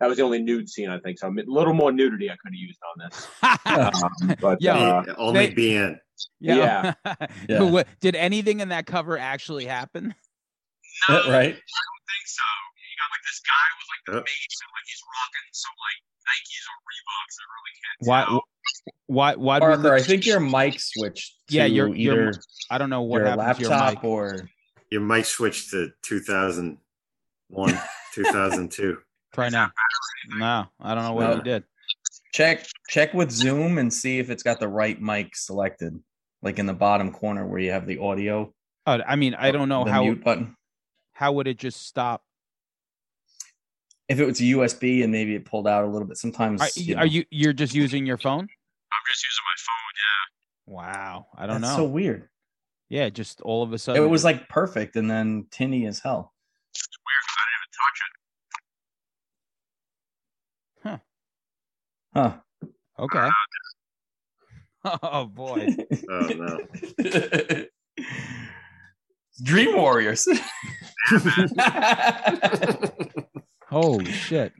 That was the only nude scene, I think. So a little more nudity I could have used on this. Only being. Yeah. Yeah. Did anything in that cover actually happen? No, right? I don't think so. You got like this guy was like the mage, and like he's rocking some like Nikes or Reeboks. I really can't tell. Why Parker, I think your mic switched. Yeah, your I don't know what happened to your mic. Or your mic switched to 2001, 2002. Try now. No, I don't know what you did. Check with Zoom and see if it's got the right mic selected, like in the bottom corner where you have the audio. Oh, I mean, I don't know how mute button. How would it just stop? If it was a USB and maybe it pulled out a little bit. Sometimes you're just using your phone? I'm just using my phone, yeah. Wow. I don't know. That's so weird. Yeah, just all of a sudden. It was like perfect and then tinny as hell. It's weird because I didn't even touch it. Huh. Okay. Oh, boy. Oh, no. Dream Warriors. Holy shit.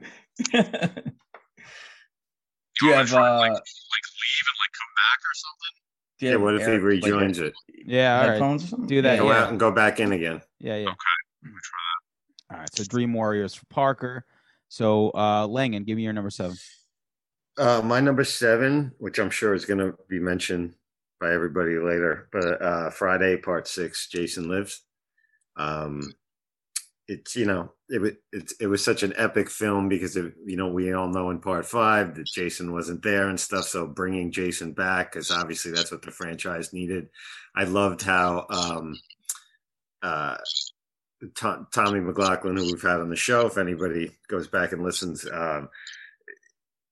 Do you have like leave and like come back or something? Yeah, what if he rejoins it? Yeah, all right. Do that. Go out and go back in again. Yeah. Okay. I'm gonna try that. All right. So Dream Warriors for Parker. So Langan, give me your number 7. My number 7, which I'm sure is gonna be mentioned by everybody later, but Friday Part 6, Jason Lives. It's, you know, it was such an epic film because, we all know in Part 5 that Jason wasn't there and stuff. So bringing Jason back, because obviously that's what the franchise needed. I loved how Tommy McLaughlin, who we've had on the show, if anybody goes back and listens,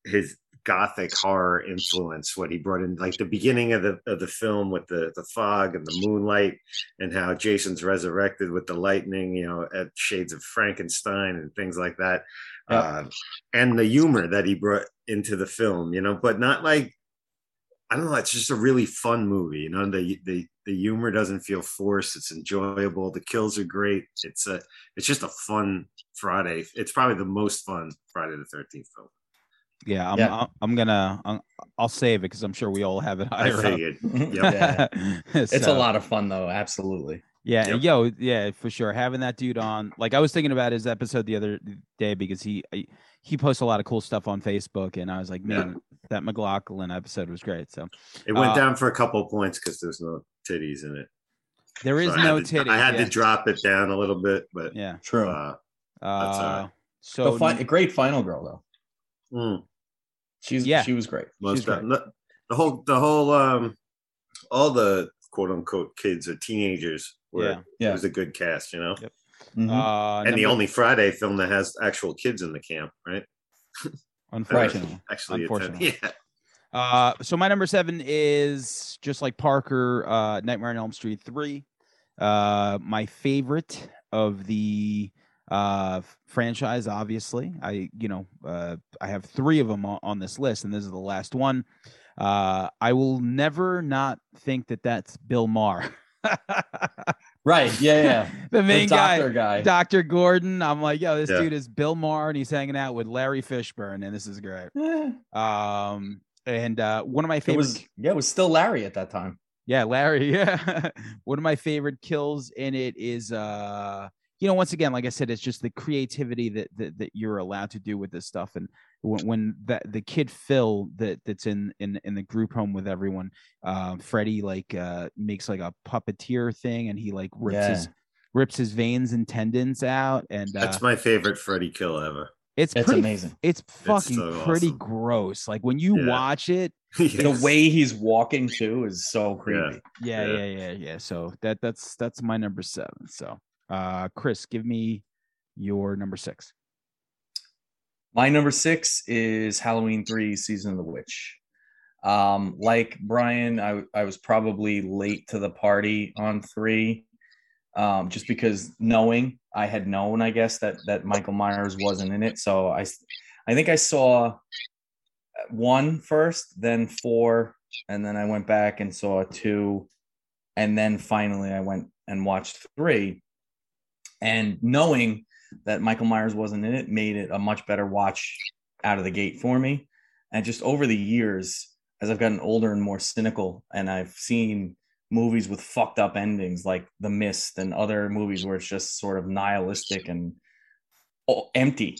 his gothic horror influence, what he brought in, like the beginning of the film with the fog and the moonlight, and how Jason's resurrected with the lightning, at shades of Frankenstein and things like that. Yeah. And the humor that he brought into the film, but not like, I don't know, it's just a really fun movie. The humor doesn't feel forced. It's enjoyable. The kills are great. It's just a fun Friday. It's probably the most fun Friday the 13th film. Yeah, I'll save it because I'm sure we all have it higher up. Yep. Yeah. It's a lot of fun though, absolutely. Yeah, yep. Yeah, for sure. Having that dude on, like I was thinking about his episode the other day because he posts a lot of cool stuff on Facebook, and I was like, man, that McLaughlin episode was great. So it went down for a couple of points because there's no titties in it. There is no titties. I had to drop it down a little bit, but yeah, true. That's all right. So a great final girl though. She was great. The whole all the quote unquote kids or teenagers were it was a good cast, Yep. Mm-hmm. And the only Friday film that has actual kids in the camp, right? Unfortunately. Yeah. So my number 7 is just like Parker, Nightmare on Elm Street 3. My favorite of the franchise, obviously. I have 3 of them on this list, and this is the last one. I will never not think that that's Bill Maher. Right. Yeah. The main guy, Dr. Gordon. I'm like, this dude is Bill Maher, and he's hanging out with Larry Fishburne, and this is great. Yeah. And one of my favorites. It was still Larry at that time. Yeah, Larry. Yeah. One of my favorite kills in it is, once again, like I said, it's just the creativity that you're allowed to do with this stuff. And when the kid Phil that's in the group home with everyone, Freddy makes like a puppeteer thing, and he like rips his veins and tendons out. And that's my favorite Freddy kill ever. It's pretty amazing. It's fucking pretty awesome. Gross. Like when you watch it, the way he's walking too is so creepy. Yeah. So that's my number 7. So. Chris, give me your number 6. My number 6 is Halloween 3: Season of the Witch. Like Brian, I was probably late to the party on 3, just because I guess that Michael Myers wasn't in it. So I think I saw 1 first, then 4, and then I went back and saw 2. And then finally I went and watched 3, and knowing that Michael Myers wasn't in it made it a much better watch out of the gate for me. And just over the years, as I've gotten older and more cynical, and I've seen movies with fucked up endings like The Mist and other movies where it's just sort of nihilistic and empty.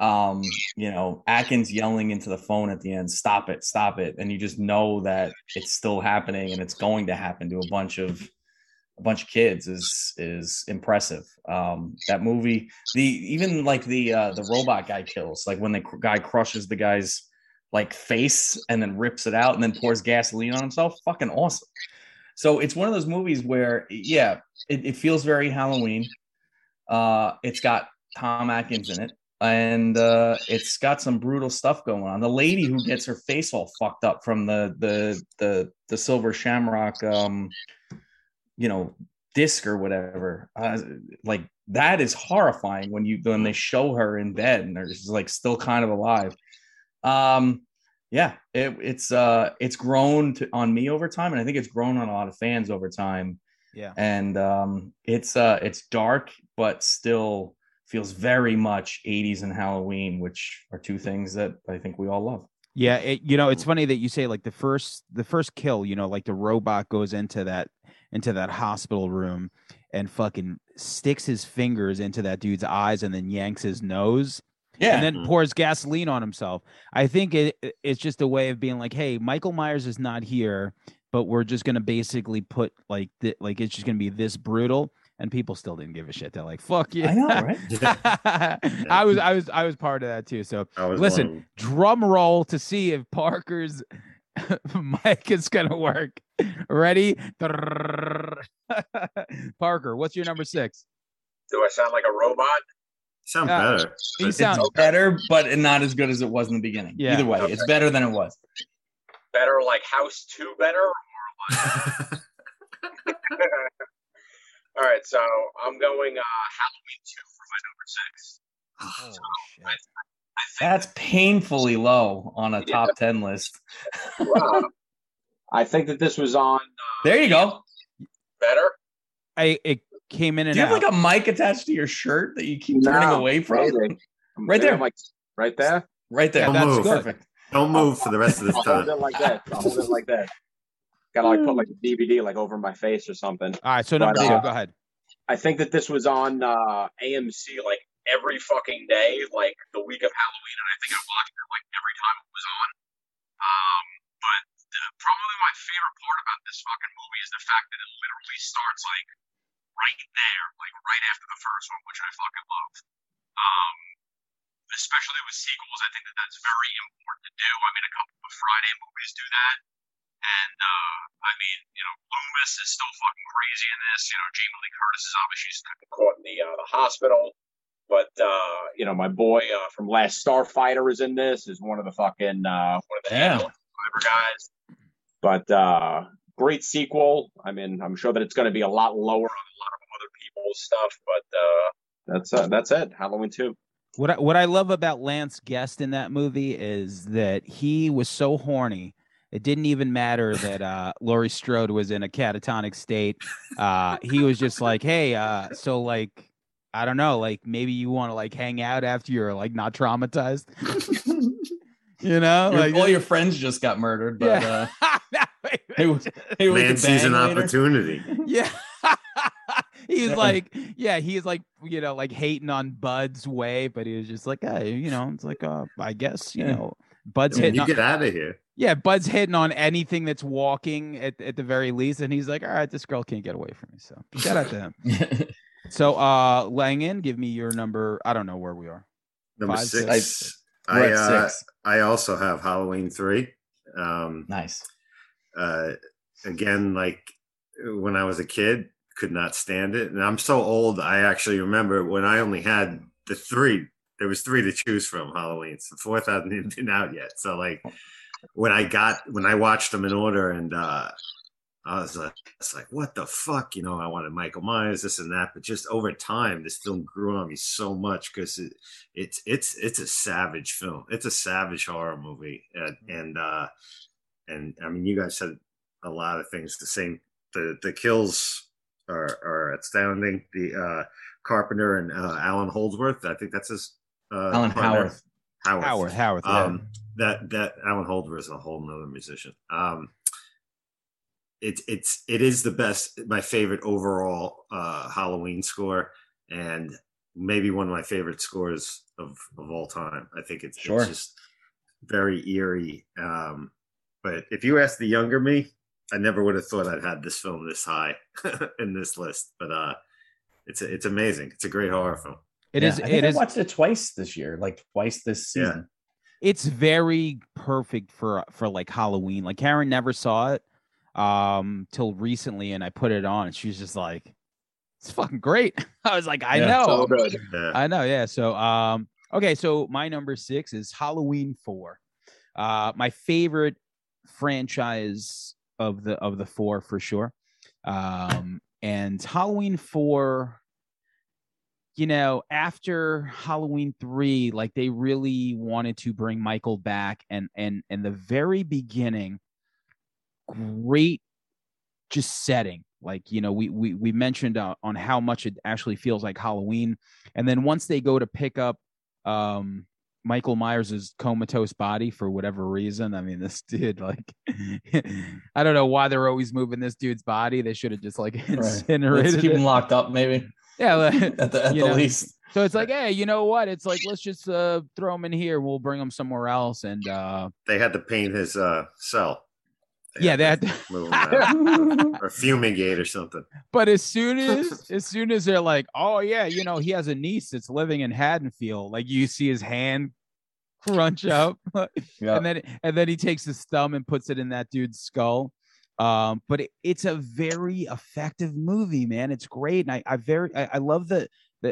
You know, Atkins yelling into the phone at the end, "Stop it, stop it." And you just know that it's still happening and it's going to happen to a bunch of kids is impressive. That movie, the robot guy kills, like when the guy crushes the guy's like face and then rips it out and then pours gasoline on himself. Fucking awesome. So it's one of those movies where, yeah, it feels very Halloween. It's got Tom Atkins in it, and it's got some brutal stuff going on. The lady who gets her face all fucked up from the Silver Shamrock, disc or whatever, like that is horrifying when they show her in bed and they're just like still kind of alive. Yeah, it's grown on me over time, and I think it's grown on a lot of fans over time. Yeah, and it's dark, but still feels very much 80s and Halloween, which are two things that I think we all love. Yeah, it's funny that you say like the first kill, like the robot goes into that hospital room and fucking sticks his fingers into that dude's eyes and then yanks his nose. Yeah. And then pours gasoline on himself. I think it's just a way of being like, hey, Michael Myers is not here, but we're just going to basically put like it's just going to be this brutal. And people still didn't give a shit. They're like, fuck you. Yeah. I know, right? Yeah. I was part of that too. So listen, drum roll to see if Parker's mic is going to work. Ready? Parker, what's your number 6? Do I sound like a robot? Sound better. It's better, but not as good as it was in the beginning. Yeah. Either way, okay. It's better than it was. Better like House 2 better? Or All right, so I'm going Halloween 2 for my number 6. Oh, so shit. I think that's painfully low on a top 10 list. Well, I think that this was on... there you go. Better? It came in and out. Do you have like a mic attached to your shirt that you keep turning away from? Right there. Like, right there? Right there. Yeah, that's good. Perfect. Don't move for the rest of this time. I'll hold it like that. Gotta like put like a DVD like over my face or something. All right, so number 2, go ahead. I think that this was on AMC like every fucking day, like the week of Halloween, and I think I watched it like every time it was on. But probably my favorite part about this fucking movie is the fact that it literally starts like right there, like right after the first one, which I fucking love. Especially with sequels, I think that that's very important to do. I mean, a couple of Friday movies do that. And, Loomis is still fucking crazy in this. You know, Jamie Lee Curtis is obviously caught in the hospital. But, my boy from Last Starfighter is in this. Is one of the fucking one of the guys. But great sequel. I mean, I'm sure that it's going to be a lot lower on a lot of other people's stuff. But that's it. Halloween 2. What I love about Lance Guest in that movie is that he was so horny. It didn't even matter that Laurie Strode was in a catatonic state. He was just like, hey, so like, I don't know, like maybe you want to like hang out after you're like not traumatized. All your friends just got murdered, but it was Nancy's an opportunity. Yeah. He's like hating on Bud's way, but he was just like, hey, it's like, I guess, Bud's hitting. You get out of here. Yeah, Bud's hitting on anything that's walking at the very least, and he's like, all right, this girl can't get away from me, so shout out to him. So, Langan, give me your number. I don't know where we are. Number 5, 6. Six. I also have Halloween 3. Nice. Again, like when I was a kid, could not stand it. And I'm so old, I actually remember when I only had the 3. There was 3 to choose from Halloween. So the 4th hadn't been out yet. So like... When I watched them in order, and I was like, what the fuck? I wanted Michael Myers, this and that. But just over time, this film grew on me so much because it's a savage film. It's a savage horror movie. And I mean, you guys said a lot of things, the same the kills are astounding. The Carpenter and Alan Holdsworth, I think that's his Alan Howarth. Howarth. That Alan Holdsworth is a whole nother musician. It is the best, my favorite overall Halloween score, and maybe one of my favorite scores of all time. I think it's just very eerie. But if you ask the younger me, I never would have thought I'd had this film this high in this list. But it's amazing. It's a great horror film. I watched it twice this year, like twice this season. Yeah. It's very perfect for like Halloween. Like Karen never saw it till recently, and I put it on, and she was just like, "It's fucking great." I was like, "I know, yeah. I know, yeah." So, okay, so my number 6 is Halloween 4. My favorite franchise of the 4 for sure. And Halloween 4, you know, after Halloween 3, like they really wanted to bring Michael back, and the very beginning, great just setting. Like, you know, we mentioned on how much it actually feels like Halloween. And then once they go to pick up Michael Myers's comatose body for whatever reason. I mean, this dude, like, I don't know why they're always moving this dude's body. They should have just like incinerated. Let's keep him locked up, maybe. Yeah, like, at the least. So it's like, hey, you know what? It's like, let's just throw him in here. We'll bring him somewhere else. And they had to paint his cell. They had to or fumigate or something. But as soon as they're like, oh yeah, you know, he has a niece that's living in Haddonfield. Like you see his hand crunch up, yeah. and then he takes his thumb and puts it in that dude's skull. But it's a very effective movie, man. It's great, and I love the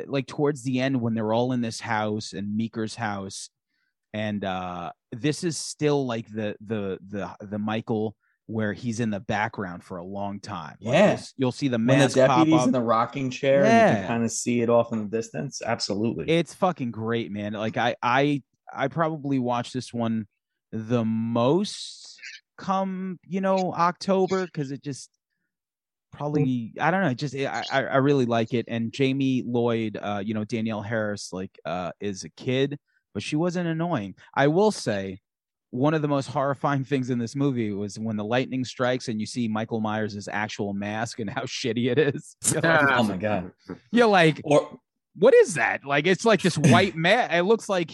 like towards the end when they're all in this house and Meeker's house, and this is still like the Michael where he's in the background for a long time. Like yeah. You'll see the mask when the deputy's pop up in the rocking chair and you can kind of see it off in the distance. Absolutely. It's fucking great, man. Like I probably watch this one the most come, you know, October. Cause it just probably, I don't know. I really like it. And Jamie Lloyd, you know, Danielle Harris, like is a kid, but she wasn't annoying. I will say, one of the most horrifying things in this movie was when the lightning strikes and you see Michael Myers' actual mask and how shitty it is. Like, oh my God. You're like, what is that? Like, it's like this white mask. It looks like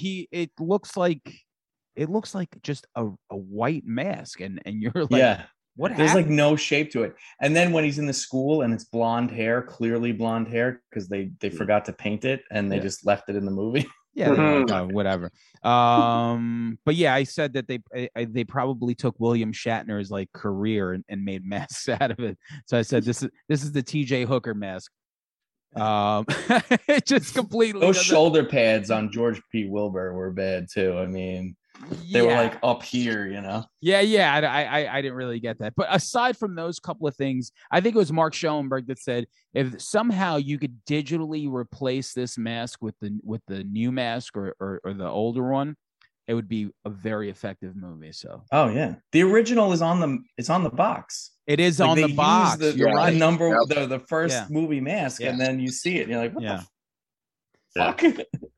just a white mask. And you're like, yeah. What happened? There's like no shape to it. And then when he's in the school and it's blonde hair, clearly blonde hair, because they forgot to paint it and they just left it in the movie. Yeah, like, oh, whatever. But yeah, I said that they probably took William Shatner's like career and made masks out of it. So I said this is the T.J. Hooker mask. It just completely those shoulder pads on George P. Wilbur were bad too. I mean, they were like up here, you know. Yeah. I didn't really get that. But aside from those couple of things, I think it was Mark Schoenberg that said if somehow you could digitally replace this mask with the new mask or the older one, it would be a very effective movie. So the original is on the box. It is like on the box. The first movie mask, and then you see it, and you're like, what the fuck?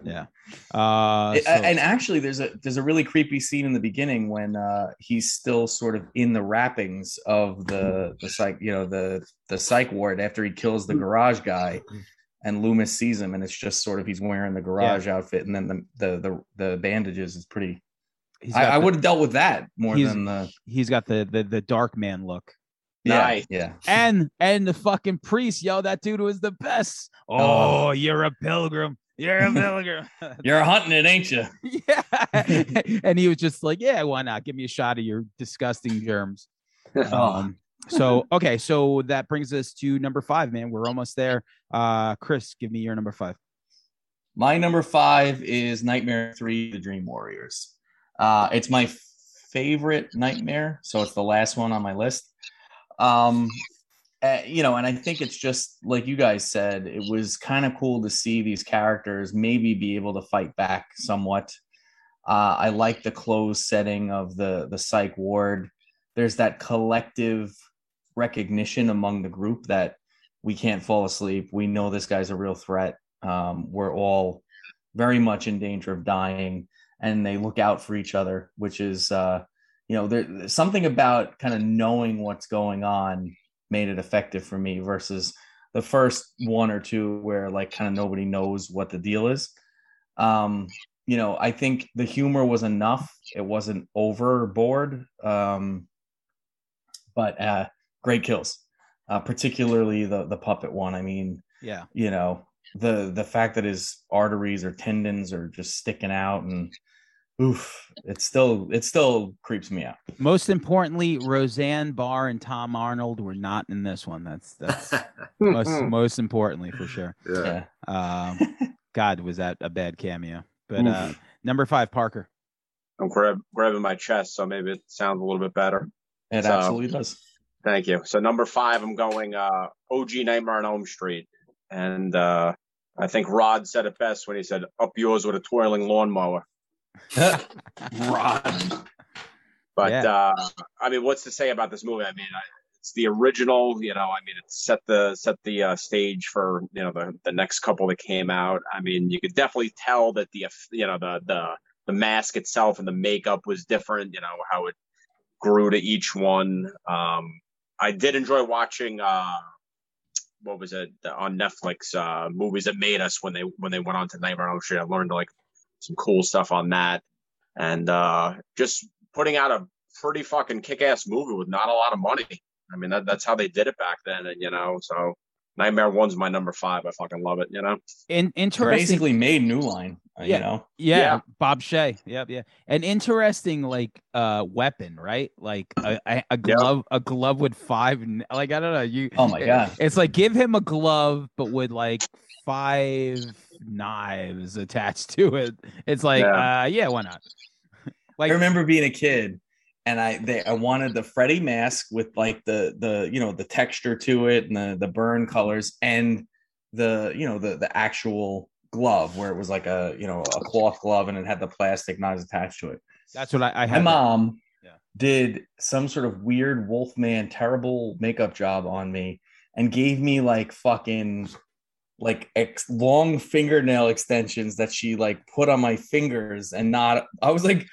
Yeah. And actually there's a really creepy scene in the beginning when he's still sort of in the wrappings of the psych, you know, the psych ward after he kills the garage guy and Loomis sees him, and it's just sort of he's wearing the garage outfit and then the bandages is pretty. I would have dealt with that more than the. He's got the dark man look. Nice. Yeah. And the fucking priest, yo, that dude was the best. Oh, you're a pilgrim. You're hunting it, ain't you? Yeah. And he was just like, yeah, why not? Give me a shot of your disgusting germs. So that brings us to number 5, man. We're almost there. Chris, give me your number 5. My number 5 is Nightmare 3, The Dream Warriors. It's my favorite Nightmare, so it's the last one on my list. You know, and I think it's just like you guys said, it was kind of cool to see these characters maybe be able to fight back somewhat. I like the closed setting of the psych ward. There's that collective recognition among the group that we can't fall asleep. We know this guy's a real threat. We're all very much in danger of dying, and they look out for each other, which is, there's something about kind of knowing what's going on made it effective for me versus the first one or two where like kind of nobody knows what the deal is. I think the humor was enough. It wasn't overboard, but great kills, particularly the puppet one. I mean, yeah, the fact that his arteries or tendons are just sticking out, and oof, it still creeps me out. Most importantly, Roseanne Barr and Tom Arnold were not in this one. That's most importantly for sure. Yeah. God, was that a bad cameo? But number 5, Parker. I'm grabbing my chest, so maybe it sounds a little bit better. It absolutely does. Thank you. So number 5, I'm going OG Nightmare on Elm Street. And I think Rod said it best when he said, "Up yours with a twirling lawnmower." Rod. But, yeah. What's to say about this movie? It's the original, it set the stage for, the next couple that came out. You could definitely tell that the mask itself and the makeup was different, how it grew to each one. I did enjoy watching, what was it on Netflix, movies that made us when they went on to Nightmare on Elm Street. I learned like some cool stuff on that, and just putting out a pretty fucking kick-ass movie with not a lot of money. That's how they did it back then, and so Nightmare 1's my number 5. I fucking love it, Interesting. Basically made New Line, yeah. Yeah, Bob Shea. Yeah. An interesting weapon, right? Like a glove, yep. A glove with 5. Like I don't know, you. Oh my god! It's like give him a glove, but with 5 knives attached to it. It's like, why not? I remember being a kid. And I wanted the Freddy mask with the texture to it and the burn colors, and the actual glove where it was like a cloth glove and it had the plastic knives attached to it. That's what I had. My mom did some sort of weird Wolfman terrible makeup job on me and gave me long fingernail extensions that she put on my fingers, and not I was like,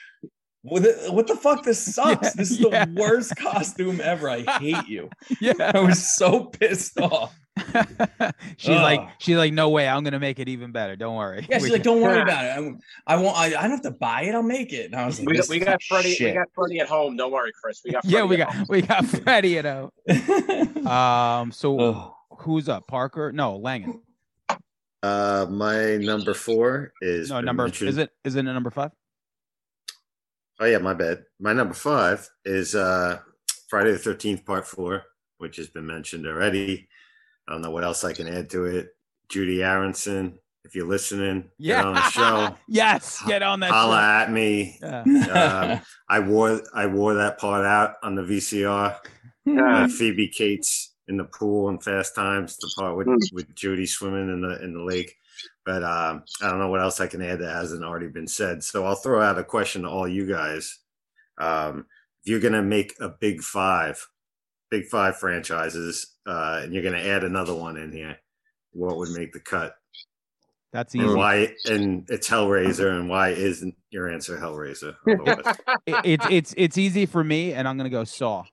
what the fuck? This sucks. This is the worst costume ever. I hate you. Yeah, I was so pissed off. She's like, no way. I'm gonna make it even better. Don't worry. Yeah, she's like, don't worry about it. I won't. I don't have to buy it. I'll make it. And I was like, we got Freddy. Shit. We got Freddy at home. Don't worry, Chris. We got Freddy we got Freddy at home. So who's up? Parker? No, Langan. My number 4 is is it number 5? Oh yeah, my bad. My number 5 is Friday the 13th Part 4, which has been mentioned already. I don't know what else I can add to it. Judy Aronson, if you're listening, get on the show. Yes, get on that. Holla at me. Yeah. I wore that part out on the VCR. Phoebe Cates in the pool in Fast Times, the part with Judy swimming in the lake. But I don't know what else I can add that hasn't already been said. So I'll throw out a question to all you guys. If you're going to make a big five franchises, and you're going to add another one in here, what would make the cut? That's easy. And it's Hellraiser, and why isn't your answer Hellraiser? It's easy for me, and I'm going to go Saw.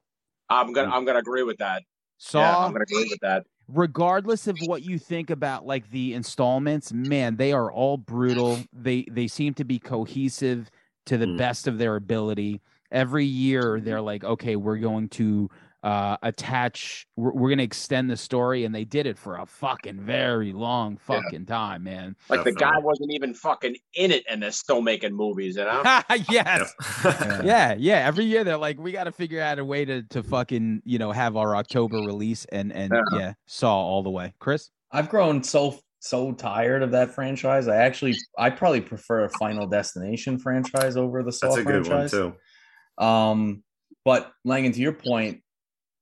I'm going to agree with that. Saw. Yeah, I'm going to agree with that. Regardless of what you think about the installments, man, they are all brutal. They seem to be cohesive to the best of their ability. Every year they're like, okay, we're going to we're going to extend the story, and they did it for a fucking very long fucking time, man. The guy wasn't even fucking in it, and they're still making movies, Yes. Yeah. Every year they're like, we got to figure out a way to fucking have our October release, and Saw all the way. Chris, I've grown so tired of that franchise. I probably prefer a Final Destination franchise over the Saw franchise. That's a good one too. But Langan, to your point,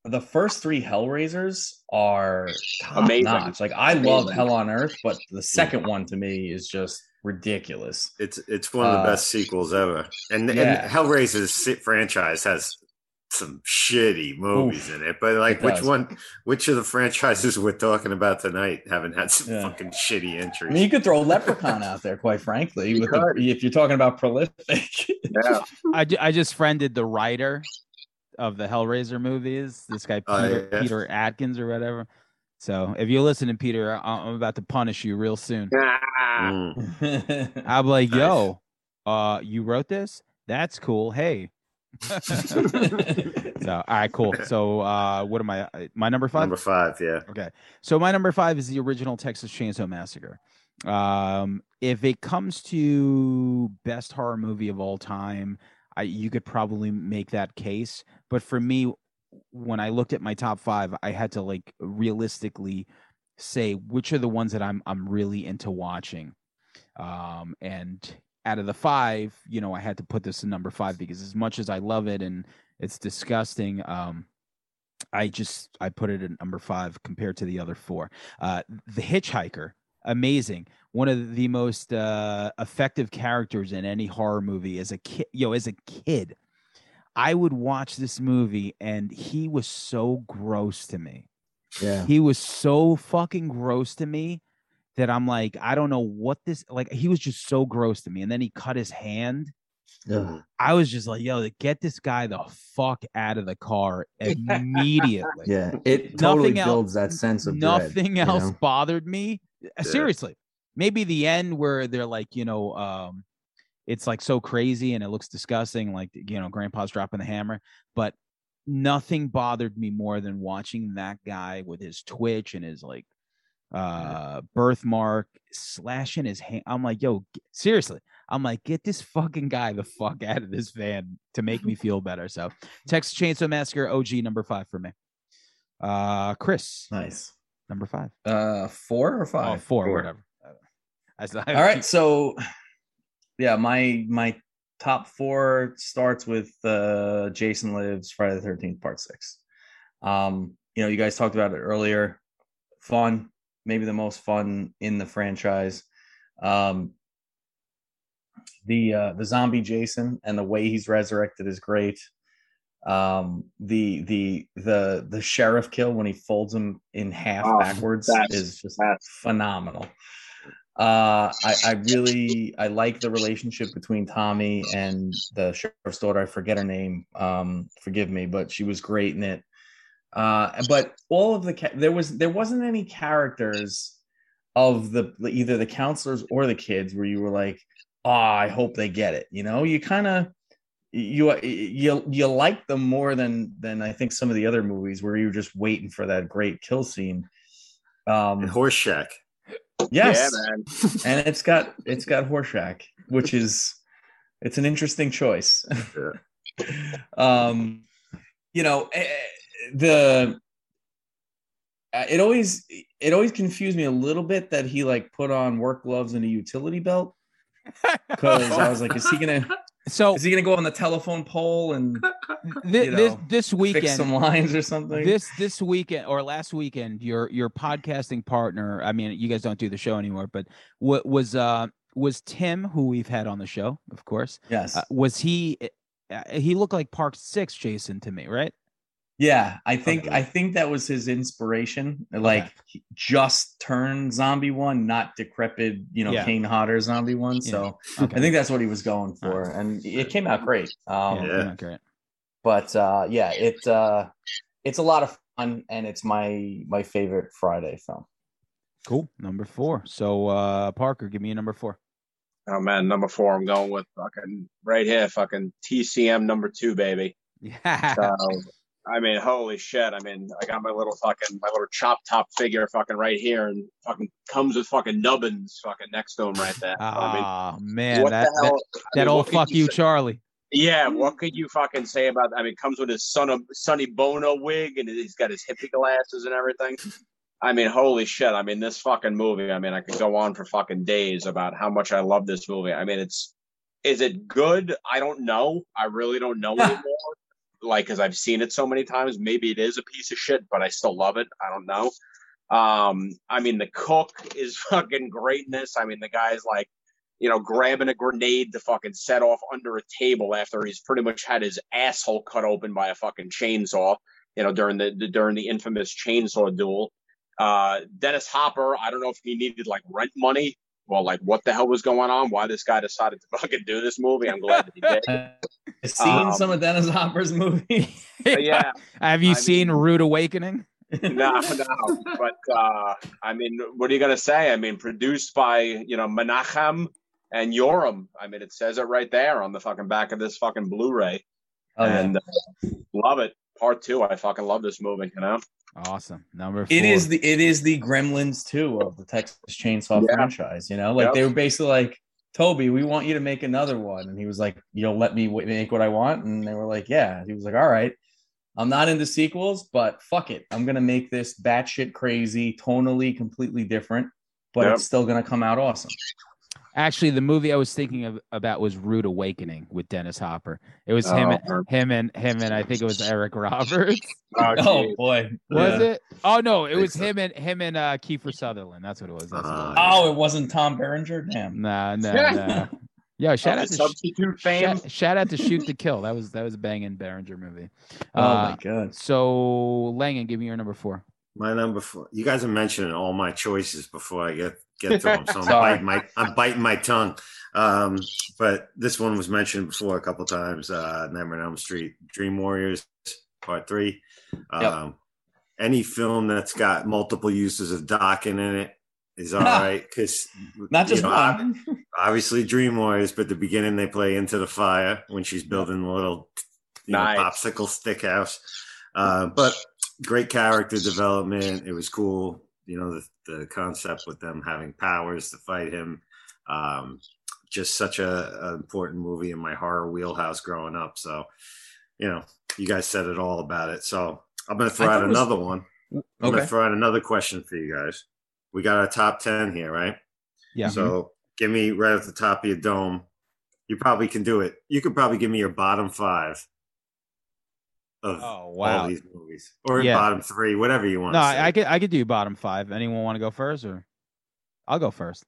the first 3 Hellraisers are amazing. Notch. I love Hell on Earth, but the second one to me is just ridiculous. It's one of the best sequels ever, and Hellraiser's franchise has some shitty movies in it, but like, which of the franchises we're talking about tonight haven't had some fucking shitty entries? I mean, you could throw Leprechaun out there, quite frankly, with the, if you're talking about prolific. Yeah. I just friended the writer of the Hellraiser movies, this guy Peter Atkins or whatever. So if you're listening, Peter, I'm about to punish you real soon. I'm like, yo, you wrote this? That's cool. Hey. So, all right, cool. So what am I? My number five? Number five, yeah. Okay. So my number five is the original Texas Chainsaw Massacre. If it comes to best horror movie of all time, you could probably make that case. But for me, when I looked at my top five, I had to like realistically say which are the ones that I'm really into watching. And out of the five, you know, I had to put this in number five because as much as I love it and it's disgusting, I put it at number five compared to the other four. The Hitchhiker, amazing. One of the most effective characters in any horror movie. As a kid, I would watch this movie and he was so gross to me. Yeah. He was so fucking gross to me that I'm like, I don't know what this, like, he was just so gross to me. And then he cut his hand. Yeah. I was just like, yo, get this guy the fuck out of the car immediately. Yeah. It totally builds that sense of nothing dread, else bothered me. Yeah. Seriously. Maybe the end where they're like, you know, it's like so crazy and it looks disgusting, like, you know, grandpa's dropping the hammer, but nothing bothered me more than watching that guy with his twitch and his like birthmark slashing his hand. I'm like, yo, seriously, I'm like, get this fucking guy the fuck out of this van to make me feel better. So Texas Chainsaw Massacre, OG, number five for me. Chris. Nice. Number five. Four or five? Four. Whatever. All right, so yeah, my top four starts with Jason Lives, Friday the 13th Part 6. You know, you guys talked about it earlier. Fun, maybe the most fun in the franchise. The zombie Jason and the way he's resurrected is great. The sheriff kill when he folds him in half backwards is just phenomenal. I like the relationship between Tommy and the sheriff's daughter. I forget her name. Forgive me, but she was great in it. But all of the there wasn't any characters of the either the counselors or the kids where you were like, I hope they get it. You know, you kind of you like them more than I think some of the other movies where you were just waiting for that great kill scene. And Horseshack. Yes, yeah, man. And it's got Horseshack, which is it's an interesting choice. Sure. You know, it always confused me a little bit that he like put on work gloves and a utility belt because I was like, is he gonna go on the telephone pole and this weekend fix some lines or something? This weekend or last weekend, your podcasting partner, I mean, you guys don't do the show anymore, but what was Tim, who we've had on the show, of course. Yes. Was he looked like Park 6 Jason to me, right? Yeah, I think that was his inspiration. Like, he just turned zombie one, not decrepit, you know, Kane Hodder zombie one. Yeah. So I think that's what he was going for, and it came out great. But it's a lot of fun, and it's my favorite Friday film. Cool, number four. So Parker, give me a number four. Oh man, number four. I'm going with fucking right here, fucking TCM number 2, baby. Yeah. So, I mean, holy shit. I mean, I got my little chop top figure fucking right here and fucking comes with fucking Nubbins fucking next to him right there. I mean, man, old fuck you, Charlie. Yeah, what could you fucking say about that? I mean, comes with his Sonny Bono wig and he's got his hippie glasses and everything. I mean, holy shit. I mean, this fucking movie, I mean, I could go on for fucking days about how much I love this movie. I mean, is it good? I don't know. I really don't know anymore. Like, because I've seen it so many times, maybe it is a piece of shit, but I still love it. I don't know. I mean, the cook is fucking greatness. I mean, the guy's like, you know, grabbing a grenade to fucking set off under a table after he's pretty much had his asshole cut open by a fucking chainsaw, you know, during the infamous chainsaw duel. Dennis Hopper, I don't know if he needed like rent money. Well, like, what the hell was going on? Why this guy decided to fucking do this movie? I'm glad that he did. I've seen some of Dennis Hopper's movie. Yeah. Have you seen Rude Awakening? No. But, I mean, what are you going to say? I mean, produced by, you know, Menachem and Yoram. I mean, it says it right there on the fucking back of this fucking Blu-ray. Oh, yeah. And love it. Part two. I fucking love this movie, you know? Awesome. Number 4. It is the Gremlins 2 of the Texas Chainsaw franchise, you know? Like, They were basically like, Toby, we want you to make another one. And he was like, you'll let me make what I want? And they were like, yeah. He was like, all right. I'm not into sequels, but fuck it. I'm going to make this batshit crazy, tonally completely different, but It's still going to come out awesome. Actually, the movie I was thinking about was Rude Awakening with Dennis Hopper. It was him and I think it was Eric Roberts. Oh boy. Was it? Oh no, it was him and Kiefer Sutherland. That's what it was. It wasn't Tom Berenger? Damn. No. Yo, shout out to Shoot to Kill. That was a banging Berenger movie. Oh my god. So Langan, give me your number 4. My number 4. You guys are mentioning all my choices before I get to them, so I'm biting my tongue. But this one was mentioned before a couple times. Nightmare on Elm Street, Dream Warriors, Part 3. Any film that's got multiple uses of docking in it is all right, because not just one. Obviously, Dream Warriors, but at the beginning they play Into the Fire when she's building a little popsicle stick house. But great character development. It was cool. You know, the concept with them having powers to fight him. Just such an important movie in my horror wheelhouse growing up. So, you know, you guys said it all about it. So I'm going to throw out another one. I'm going to throw out another question for you guys. We got our top 10 here, right? Yeah. So give me right at the top of your dome. You probably can do it. You could probably give me your bottom 5. All these movies, or bottom 3, whatever you want. No, I could do bottom 5. Anyone want to go first, or I'll go first?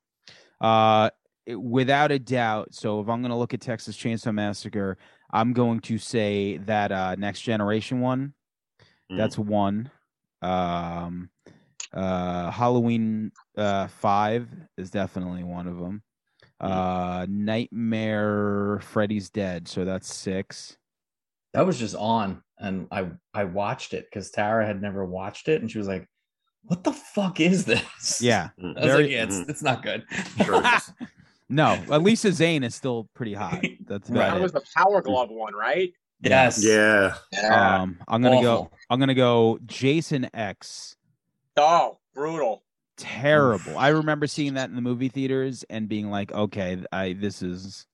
Without a doubt. So if I'm going to look at Texas Chainsaw Massacre, I'm going to say that Next Generation one. Mm-hmm. That's one. Halloween 5 is definitely one of them. Nightmare Freddy's Dead. So that's 6. That was just on, and I watched it because Tara had never watched it, and she was like, "What the fuck is this?" Yeah, it's not good. No, at least Zane is still pretty hot. That's about it. That was the Power Glove one, right? Yes. Yeah. I'm gonna go. Jason X. Oh, brutal. Terrible. I remember seeing that in the movie theaters and being like, "Okay, this is."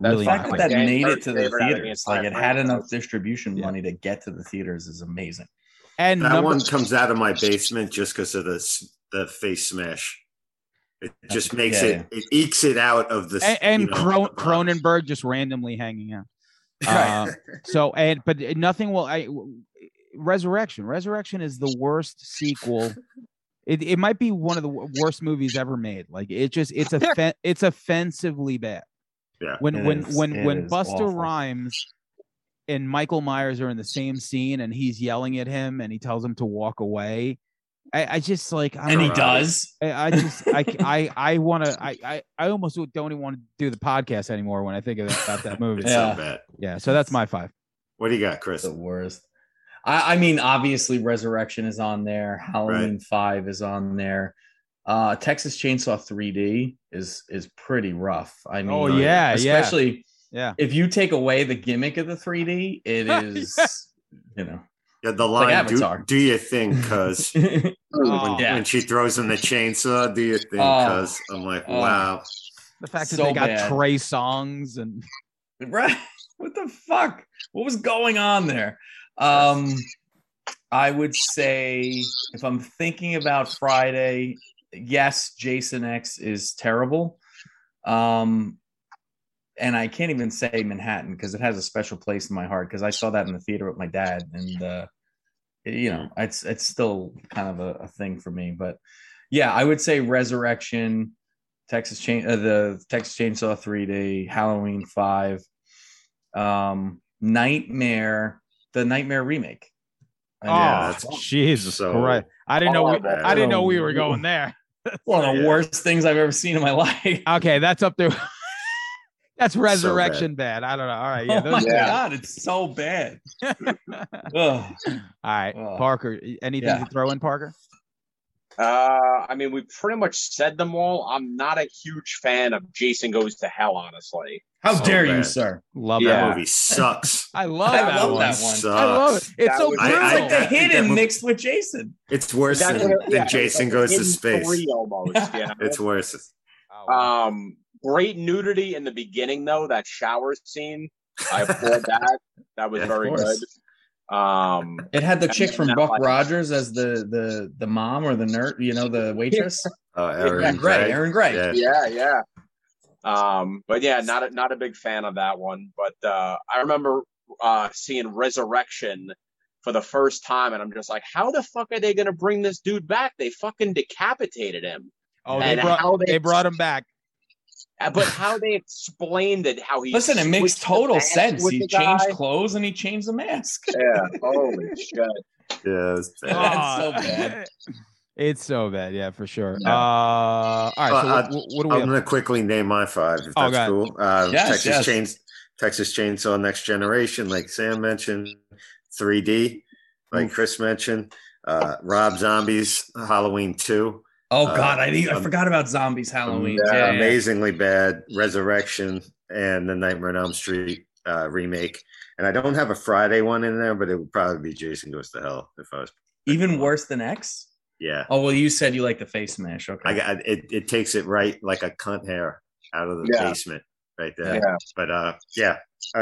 Really, the fact that made it to the theaters, like it had enough distribution money to get to the theaters, is amazing. And that one comes out of my basement just because of the face smash. It just makes it ekes it out of the and Cronenberg just randomly hanging out. Resurrection is the worst sequel. It might be one of the worst movies ever made. Like it's offensively bad. Yeah. When Buster Rhymes and Michael Myers are in the same scene and he's yelling at him and he tells him to walk away, I almost don't even want to do the podcast anymore when I think about that movie. So bad. Yeah, so that's my 5. What do you got, Chris? The worst. I mean, obviously Resurrection is on there. Halloween 5 is on there. Texas Chainsaw 3D is pretty rough. I mean, especially if you take away the gimmick of the 3D, it is the line, like, do you think, cuz when she throws in the chainsaw, do you think, cuz I'm like, wow, the fact that they got bad. Trey Songs and right, what the fuck, what was going on there? I would say, if I'm thinking about Friday, yes, Jason X is terrible. And I can't even say Manhattan because it has a special place in my heart because I saw that in the theater with my dad. And, it's still kind of a thing for me. But, yeah, I would say Resurrection, the Texas Chainsaw 3D, Halloween 5, the Nightmare remake. Jesus Christ! I didn't know we were going there. One of the worst things I've ever seen in my life. Okay, that's up there. That's resurrection so bad. I don't know. All right, yeah. God, it's so bad. All right, Parker. Anything to throw in, Parker? I mean, we pretty much said them all. I'm not a huge fan of Jason Goes to Hell, honestly. How dare you, sir? Love that movie. Sucks. I love that one. Sucks. I love it. It's so brutal. It's like The Hidden mixed with Jason. It's worse than Jason Goes to Space. Almost, it's worse. Great nudity in the beginning, though. That shower scene. I applaud that. That was very good. It had the chick from Buck Rogers as the mom or the nerd, the waitress. Erin Gray. Yeah. But yeah, not a big fan of that one. But I remember seeing Resurrection for the first time, and I'm just like, how the fuck are they gonna bring this dude back? They fucking decapitated him. Oh, they brought him back. But how they explained it, how he it makes total sense. He changed clothes and he changed the mask. Yeah, holy shit. Yeah, it's bad. It's so bad, yeah, for sure. Yeah. All right, so what do we? I'm going to quickly name my five. If that's cool. Texas Chainsaw Next Generation, like Sam mentioned, 3D, like Chris mentioned, Rob Zombie's Halloween 2. Oh, God, I forgot about Zombies Halloween. Yeah, amazingly bad. Resurrection and the Nightmare on Elm Street remake. And I don't have a Friday one in there, but it would probably be Jason Goes to Hell if I was. Even worse than X? Yeah. Oh, well, you said you like the face smash. Okay. It takes it right like a cunt hair out of the basement right there. Yeah. But,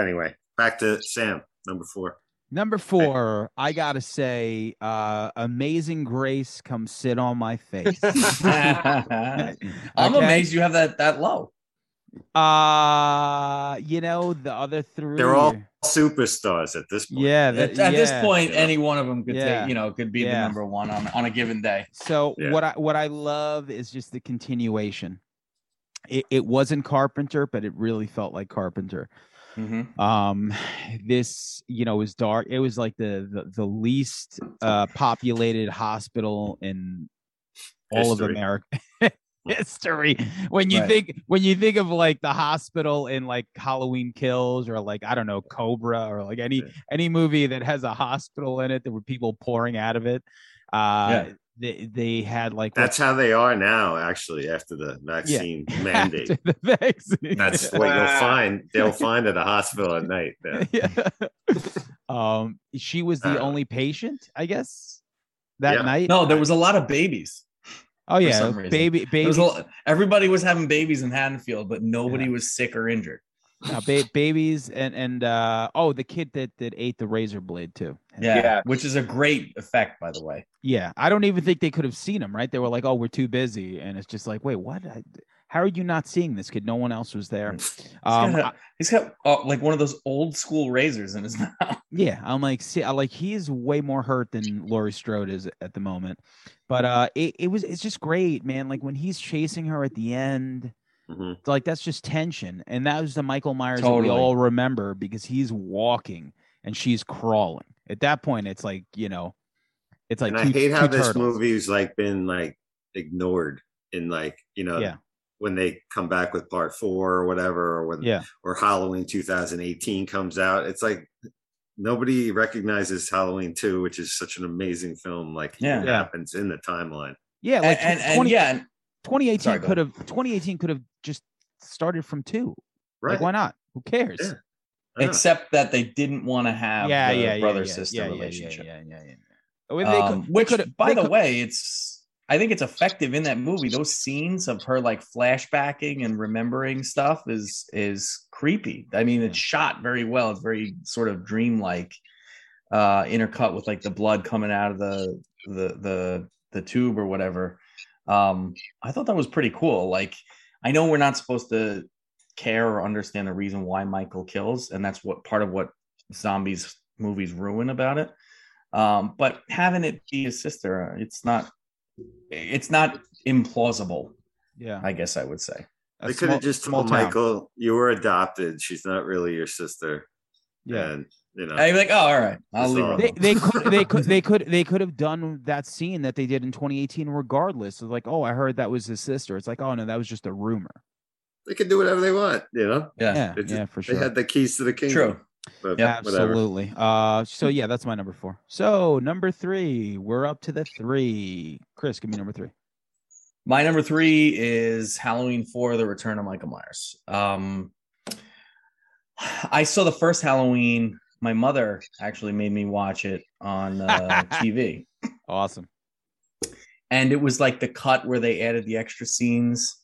anyway, back to Sam, number four. Number four, I gotta say, Amazing Grace, come sit on my face. I'm amazed you have that low. The other three, they're all superstars at this point. Yeah, at this point, any one of them could take, could be the number one on a given day. So what I love is just the continuation. It wasn't Carpenter, but it really felt like Carpenter. Mm-hmm. This was dark. It was like the least populated hospital in all of America history. When you think of like the hospital in like Halloween Kills or like I don't know Cobra or like any movie that has a hospital in it, there were people pouring out of it. They had like that's how they are now, actually, after the vaccine mandate. After the vaccine. That's what you'll find. They'll find at a hospital at night. She was the only patient, I guess, that night. No, there was a lot of babies. Oh yeah, babies. Everybody was having babies in Haddonfield, but nobody was sick or injured. No, babies and the kid that ate the razor blade too. Yeah, which is a great effect, by the way. Yeah, I don't even think they could have seen him, right? They were like, "Oh, we're too busy," and it's just like, "Wait, what? How are you not seeing this kid? No one else was there." He's got like one of those old school razors in his mouth. Yeah, I'm like, see, he's way more hurt than Laurie Strode is at the moment, but it's just great, man. Like when he's chasing her at the end. Mm-hmm. So like that's just tension, and that was the Michael Myers that we all remember because he's walking and she's crawling. At that point, it's like it's like. And I hate how this movie's like been like ignored in like when they come back with part 4 or whatever, or when or Halloween 2018 comes out, it's like nobody recognizes Halloween 2, which is such an amazing film. Like it happens in the timeline. Yeah, like and 2018 could have just started from 2. Right. Like, why not? Who cares? Yeah. Except that they didn't want to have the brother-sister relationship. By the way, I think it's effective in that movie. Those scenes of her like flashbacking and remembering stuff is creepy. I mean, it's shot very well. It's very sort of dreamlike, intercut with like the blood coming out of the tube or whatever. I thought that was pretty cool. Like, I know we're not supposed to care or understand the reason why Michael kills, and that's what part of what zombies movies ruin about it. But having it be his sister, it's not implausible. Yeah, I guess I would say. They could have just told Michael, you were adopted. She's not really your sister. Yeah. And, you know, I'd be like, oh, all right, I'll leave. They could have done that scene that they did in 2018 regardless. It's like, oh, I heard that was his sister. It's like, oh no, that was just a rumor. They can do whatever they want, you know. Yeah, just, yeah, for sure. They had the keys to the kingdom. True. But yeah, absolutely. Whatever. So yeah, that's my number 4. So number 3, we're up to the 3. Chris, give me number 3. My number 3 is Halloween 4: The Return of Michael Myers. I saw the first Halloween. My mother actually made me watch it on TV. Awesome. And it was like the cut where they added the extra scenes.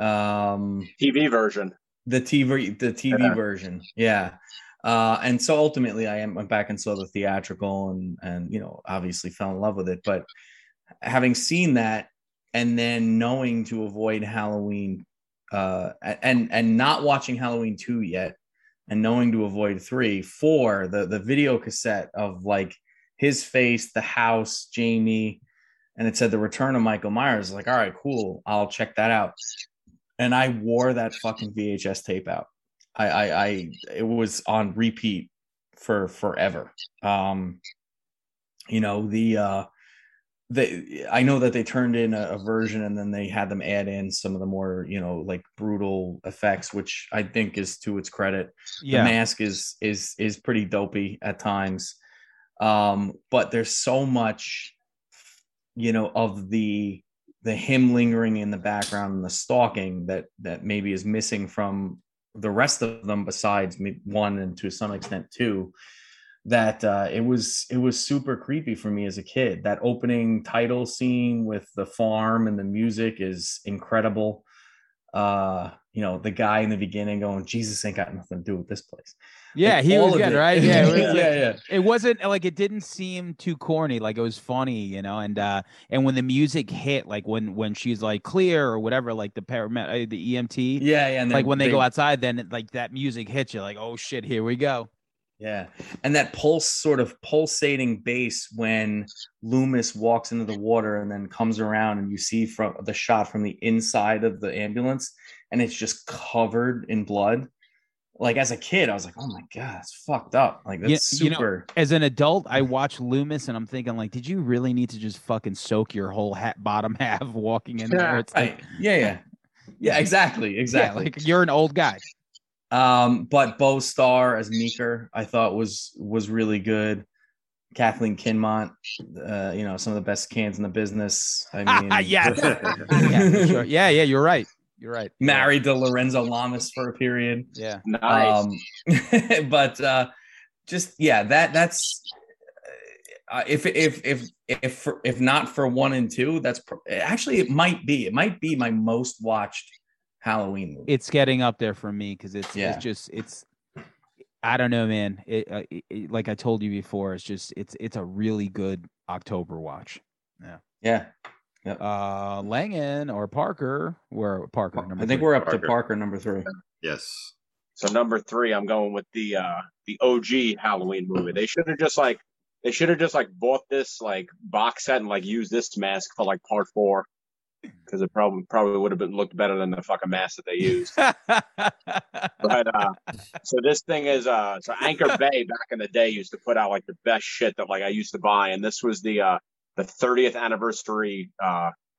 TV version. The TV yeah. version. Yeah. And so ultimately I went back and saw the theatrical and, you know, obviously fell in love with it. But having seen that and then knowing to avoid Halloween and not watching Halloween 2 yet and knowing to avoid 3, 4, the video cassette of like his face, the house, Jamie, and it said The Return of Michael Myers. Like, all right, cool. I'll check that out. And I wore that fucking VHS tape out. It was on repeat for forever. You know, I know that they turned in a version and then they had them add in some of the more, you know, like brutal effects, which I think is to its credit. Yeah. The mask is pretty dopey at times. But there's so much, you know, of the him lingering in the background and the stalking that maybe is missing from the rest of them besides 1 and to some extent 2, that it was super creepy for me as a kid. That opening title scene with the farm and the music is incredible. You know, the guy in the beginning going, Jesus ain't got nothing to do with this place. Yeah, like, he was good, right? Yeah, yeah. It wasn't like, it didn't seem too corny. Like, it was funny, you know. And when the music hit, like when she's like clear or whatever, like the paramedic, the EMT. Yeah, yeah. And like when they go outside, then like that music hits you. Like, oh shit, here we go. Yeah, and that pulsating bass when Loomis walks into the water and then comes around and you see from the shot from the inside of the ambulance and it's just covered in blood. Like, as a kid, I was like, oh my God, it's fucked up. Like, that's super. You know, as an adult, I watch Loomis and I'm thinking, like, did you really need to just fucking soak your whole bottom half walking in there? It's like, yeah, exactly. Yeah, like, you're an old guy. But Bo Starr as Meeker, I thought was really good. Kathleen Kinmont, you know, some of the best cans in the business. I mean, yeah, sure. yeah, you're right. You're right. Married to Lorenzo Lamas for a period. Yeah. Nice. But just, yeah, that's if not for 1 and 2, that's actually, it might be my most watched Halloween movie. It's getting up there for me because it's just I don't know, man. It like I told you before, it's a really good October watch. Yeah. Yep. Langan or Parker? We're Parker. I think we're up to Parker number 3. Yes. So number 3, I'm going with the OG Halloween movie. They should have just bought this like box set and like used this mask for like part 4. Because it probably would have looked better than the fucking mask that they used. But so this thing is so Anchor Bay back in the day used to put out like the best shit that like I used to buy, and this was the 30th anniversary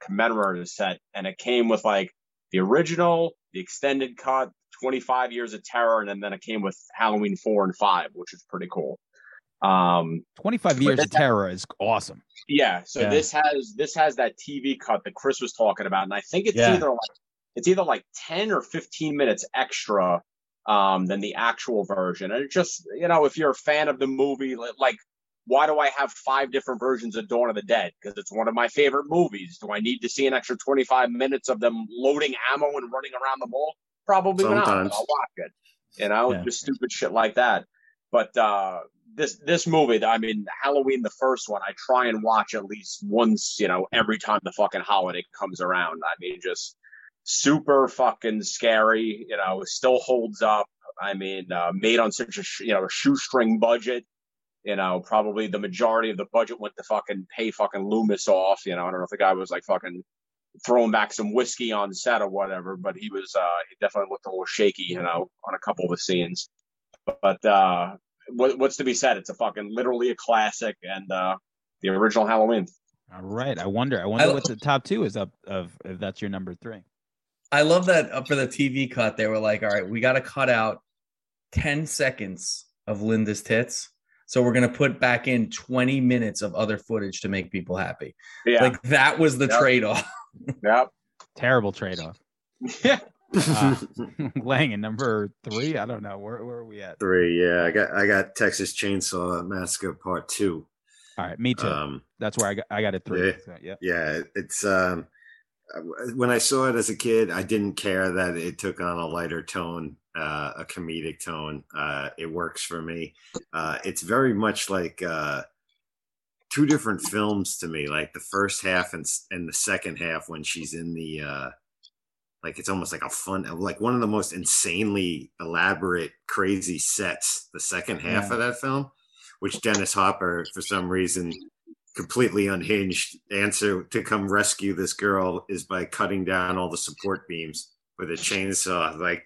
commemorative set, and it came with like the original, the extended cut, 25 years of terror, and then it came with Halloween 4 and 5, which is pretty cool. 25 years of terror is awesome. Yeah. So yeah. This has that TV cut that Chris was talking about. And I think it's either like 10 or 15 minutes extra than the actual version. And it just, you know, if you're a fan of the movie, like, why do I have 5 different versions of Dawn of the Dead? Because it's one of my favorite movies. Do I need to see an extra 25 minutes of them loading ammo and running around the mall? Probably sometimes. Not. I'll watch it. You know, just stupid shit like that. But this movie, I mean, Halloween, the first one, I try and watch at least once, you know, every time the fucking holiday comes around. I mean, just super fucking scary, you know, still holds up. I mean, made on such a shoestring budget, you know, probably the majority of the budget went to fucking pay fucking Loomis off. You know, I don't know if the guy was like fucking throwing back some whiskey on set or whatever, but he was he definitely looked a little shaky, you know, on a couple of the scenes. But what's to be said? It's a fucking literally a classic, and the original Halloween. All right, I wonder what the top two is up of, if that's your number three. I love that up for the TV cut, they were like, all right, we got to cut out 10 seconds of Linda's tits, so we're going to put back in 20 minutes of other footage to make people happy. Yeah. Like, that was the trade-off. Yep. Terrible trade-off. Yeah. Lang at number three. I don't know. Where are we at? Three, yeah. I got Texas Chainsaw Massacre Part 2. All right, me too. That's where I got it three. Yeah, so, yeah. It's when I saw it as a kid, I didn't care that it took on a lighter tone, a comedic tone. It works for me. It's very much like two different films to me, like the first half and the second half when she's in the like, it's almost like a fun, like one of the most insanely elaborate, crazy sets, the second half of that film, which Dennis Hopper, for some reason, completely unhinged answer to come rescue this girl is by cutting down all the support beams with a chainsaw. Like,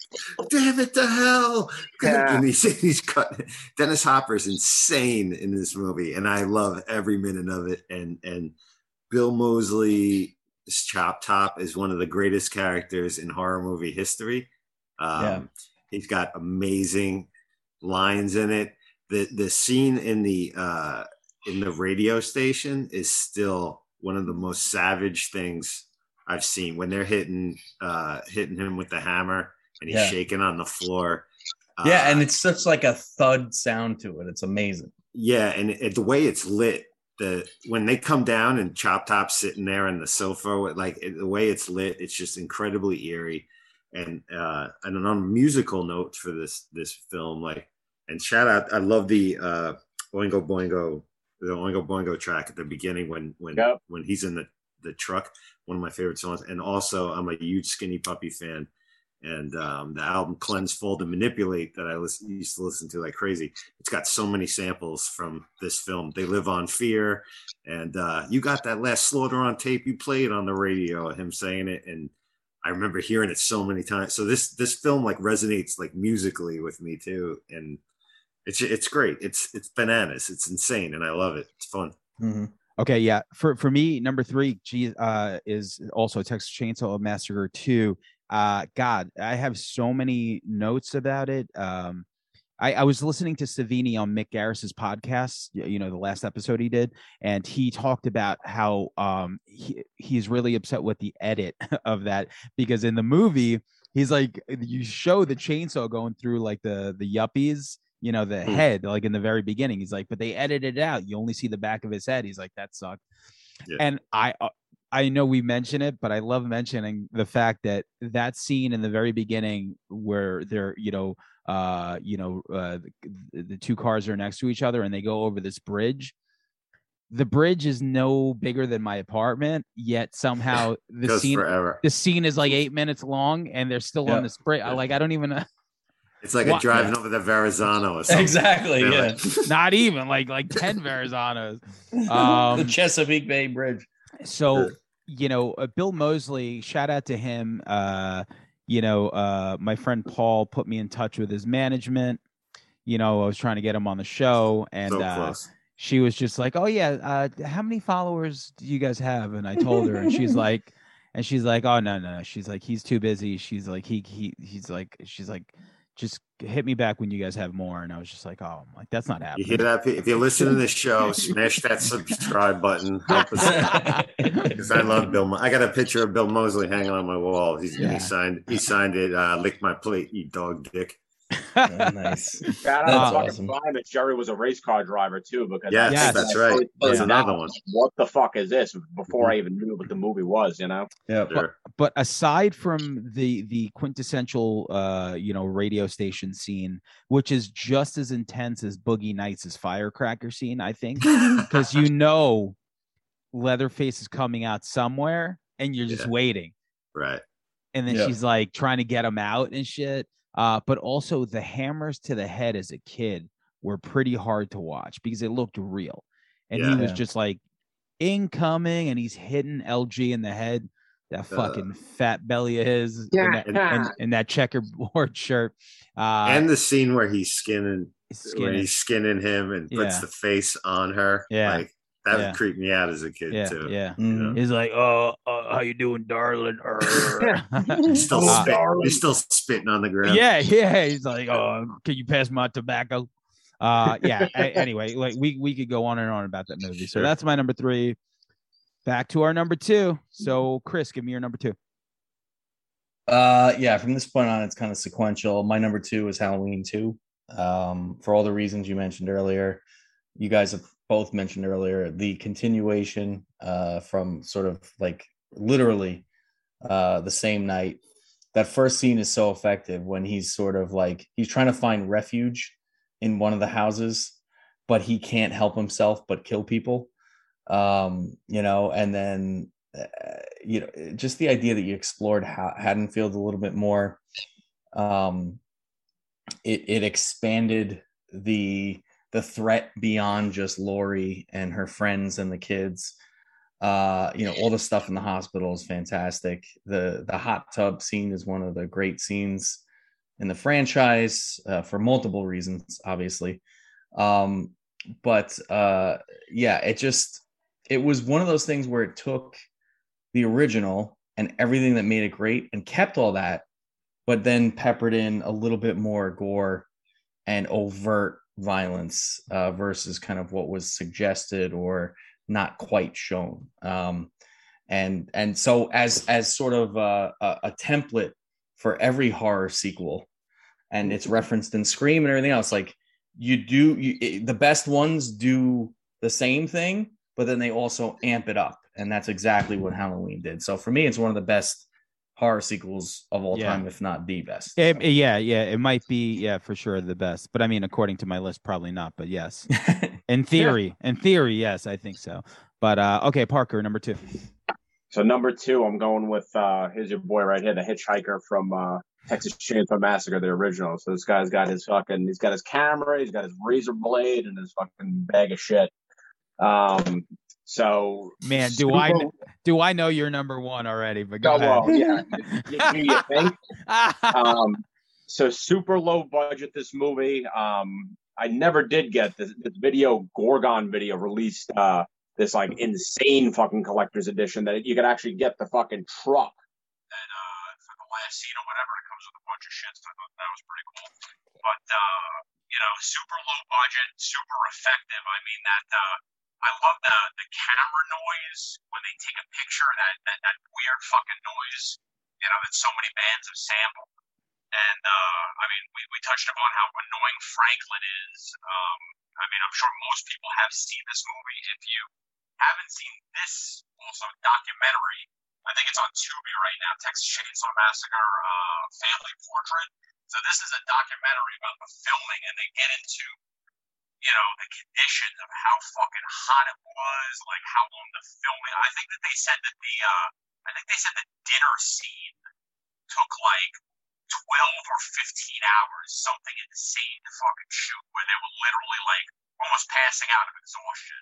damn it to hell. Yeah. And he's cutting. Dennis Hopper's insane in this movie, and I love every minute of it. And Bill Moseley's Chop Top is one of the greatest characters in horror movie history. He's got amazing lines in it. The scene in the radio station is still one of the most savage things I've seen, when they're hitting him with the hammer and he's shaking on the floor. And it's such like a thud sound to it. It's amazing. Yeah. And the way it's lit, when they come down and Chop Top's sitting there on the sofa, the way it's lit, it's just incredibly eerie. And and on a musical note for this film, and shout out, I love the Oingo Boingo. The Oingo Boingo track at the beginning when he's in the truck, one of my favorite songs. And also, I'm a huge Skinny Puppy fan. And the album Cleanse, Fold, and Manipulate that I used to listen to like crazy. It's got so many samples from this film. They Live on Fear. And you got that last Slaughter on tape you played on the radio, him saying it. And I remember hearing it so many times. So this film resonates musically with me too. And it's great. It's bananas. It's insane, and I love it. It's fun. Mm-hmm. Okay, yeah. For me, number three is also Texas Chainsaw Massacre 2. God, I have so many notes about it. I was listening to Savini on Mick Garris's podcast, the last episode he did, and he talked about how he's really upset with the edit of that, because in the movie, he's like, you show the chainsaw going through the yuppies, the head, in the very beginning. He's like, but they edited it out. You only see the back of his head. He's like, that sucked. Yeah. And I know we mention it, but I love mentioning the fact that that scene in the very beginning where they're, the two cars are next to each other and they go over this bridge. The bridge is no bigger than my apartment, yet somehow the scene is 8 minutes long and they're still on this bridge. Yeah. I don't even know. It's like a driving over the Verrazano or something. Exactly, yeah. Not even, 10 Verrazanos. The Chesapeake Bay Bridge. So, Bill Moseley, shout out to him. My friend Paul put me in touch with his management. I was trying to get him on the show. And so she was just like, oh, yeah, how many followers do you guys have? And I told her, and she's like, oh, no. She's like, he's too busy. She's like, she's like, just hit me back when you guys have more. And I was just like, oh, I'm like, that's not happening. You hear that? If you're listening to this show, smash that subscribe button. Help us out. Because I love Bill. I got a picture of Bill Moseley hanging on my wall. He signed it. Lick my plate, you dog dick. Very nice. God, that's awesome. Fine that Jerry was a race car driver too, because that's right. There's another one. What the fuck is this? Before I even knew what the movie was, Yeah. Sure. But aside from the quintessential, radio station scene, which is just as intense as Boogie Nights' firecracker scene, I think, because Leatherface is coming out somewhere, and you're just waiting, right? And then she's like trying to get him out and shit. But also the hammers to the head as a kid were pretty hard to watch because it looked real. And he was just like incoming and he's hitting LG in the head. that fucking fat belly of his, and that checkerboard shirt, and the scene where he's skinning him and puts the face on her, like that would creep me out as a kid too. Yeah, you know? He's like, "Oh, how you doing, darling?" He's still spitting on the ground. Yeah. He's like, "Oh, can you pass my tobacco?" Anyway, like we could go on and on about that movie. So that's my number three. Back to our number two. So Chris, give me your number two. From this point on, it's kind of sequential. My number two is Halloween 2. For all the reasons you mentioned earlier, you guys have both mentioned earlier, the continuation from sort of like literally the same night. That first scene is so effective when he's sort of like, he's trying to find refuge in one of the houses, but he can't help himself but kill people. And then, just the idea that you explored Haddonfield a little bit more, it expanded the threat beyond just Lori and her friends and the kids. All the stuff in the hospital is fantastic. The hot tub scene is one of the great scenes in the franchise, for multiple reasons, obviously. It was one of those things where it took the original and everything that made it great and kept all that, but then peppered in a little bit more gore and overt violence versus kind of what was suggested or not quite shown. And so as sort of a template for every horror sequel, and it's referenced in Scream and everything else, like the best ones do the same thing, but then they also amp it up. And that's exactly what Halloween did. So for me, it's one of the best horror sequels of all time, if not the best. It might be, for sure the best. But I mean, according to my list, probably not, but yes. In theory, yes, I think so. But okay, Parker, number two. So number two, I'm going with, here's your boy right here, the Hitchhiker from Texas Chainsaw Massacre, the original. So this guy's got he's got his camera, he's got his razor blade and his fucking bag of shit. So man, do I know you're number one already, but go ahead. Well, you think? So super low budget, this movie. I never did get this Gorgon video released, this like insane fucking collector's edition that you could actually get the fucking truck that for the last scene or whatever, it comes with a bunch of shit. So I thought that was pretty cool. But super low budget, super effective. I mean that I love the camera noise when they take a picture, that weird fucking noise, that so many bands have sampled. And, we touched upon how annoying Franklin is. I'm sure most people have seen this movie. If you haven't seen this also documentary, I think it's on Tubi right now, Texas Chainsaw Massacre, Family Portrait. So this is a documentary about the filming, and they get into the conditions of how fucking hot it was, like how long the filming. I think that they said that the dinner scene took like 12 or 15 hours, something insane to fucking shoot, where they were literally like almost passing out of exhaustion,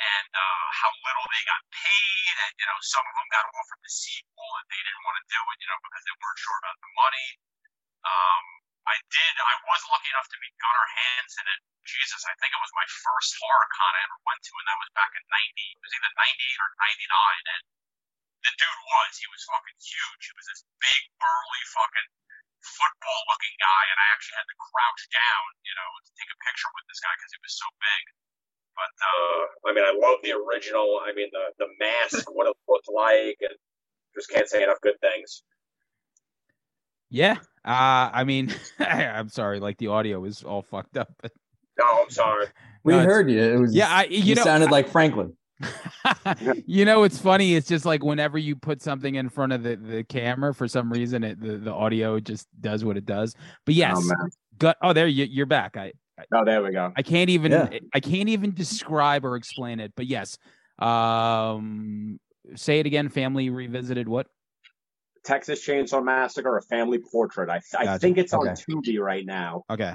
and how little they got paid, and some of them got offered the sequel and they didn't want to do it, because they weren't sure about the money. I was lucky enough to meet Gunnar Hansen at, Jesus, I think it was my first HorrorCon I ever went to, and that was back in 90. It was either 98 or 99, and the dude was fucking huge. He was this big, burly, fucking football-looking guy, and I actually had to crouch down, to take a picture with this guy because he was so big. But, I love the original. I mean, the mask, what it looked like, and just can't say enough good things. Yeah. I'm sorry, like, the audio is all fucked up, but... No, I'm sorry. We heard you. It was you sounded like Franklin. It's funny. It's just like whenever you put something in front of the camera, for some reason, the audio just does what it does. But yes, there you're back. There we go. I can't even describe or explain it. But yes, say it again. Family Revisited. What? Texas Chainsaw Massacre: A Family Portrait. I think it's on Tubi right now. Okay.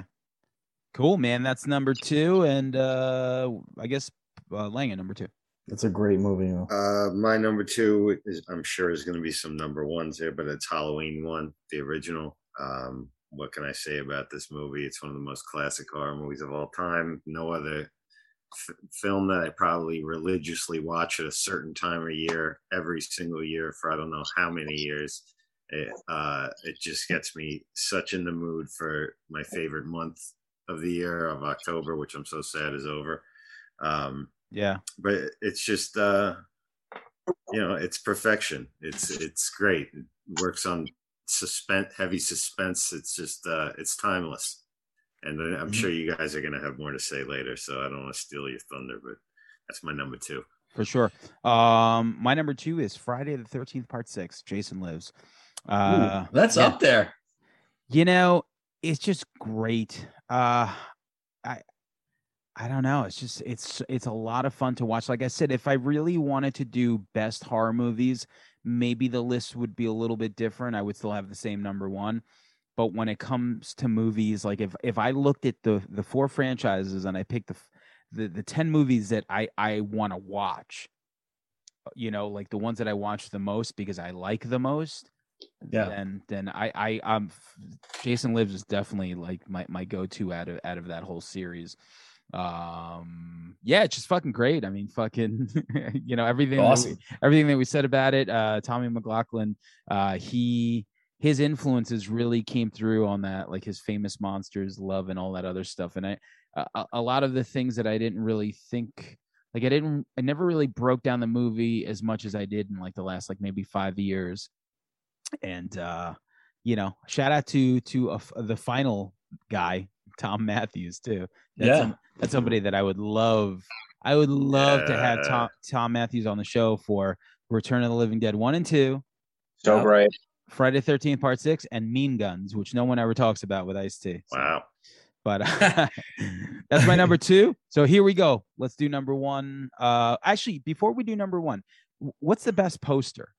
Cool, man. That's number two. And I guess Langan, number two. It's a great movie. My number two is, I'm sure is going to be some number ones there, but it's Halloween one, the original. What can I say about this movie? It's one of the most classic horror movies of all time. No other film that I probably religiously watch at a certain time of year, every single year for I don't know how many years. It just gets me such in the mood for my favorite month of the year of October, which I'm so sad is over. Yeah, but it's just it's perfection. It's great. It works on heavy suspense. It's just it's timeless. And I'm sure you guys are going to have more to say later, so I don't want to steal your thunder, but that's my number two. For sure. My number two is Friday the 13th Part 6, Jason Lives. Ooh, that's up there. You know, it's just great. I don't know. It's just it's a lot of fun to watch. Like I said, if I really wanted to do best horror movies, maybe the list would be a little bit different. I would still have the same number one. But when it comes to movies, like if I looked at the four franchises and I picked the 10 movies that I want to watch, you know, like the ones that I watch the most because I like the most, then Jason Lives is definitely like my go-to out of that whole series. It's just fucking great. I mean, fucking, you know, everything that we said about it. Tommy McLaughlin, his influences really came through on that, like his famous monsters, love, and all that other stuff. And a lot of the things that I didn't really think, like I never really broke down the movie as much as I did in like the last, like maybe 5 years. And, you know, shout out to the final guy, Tom Matthews too. That's somebody that I would love. I would love to have Tom Matthews on the show for Return of the Living Dead 1 and 2. So great. Friday 13th Part 6 and Mean Guns, which no one ever talks about with Ice-T. So. Wow. But that's my number two. So here we go. Let's do number one. Actually, before we do number one, what's the best poster?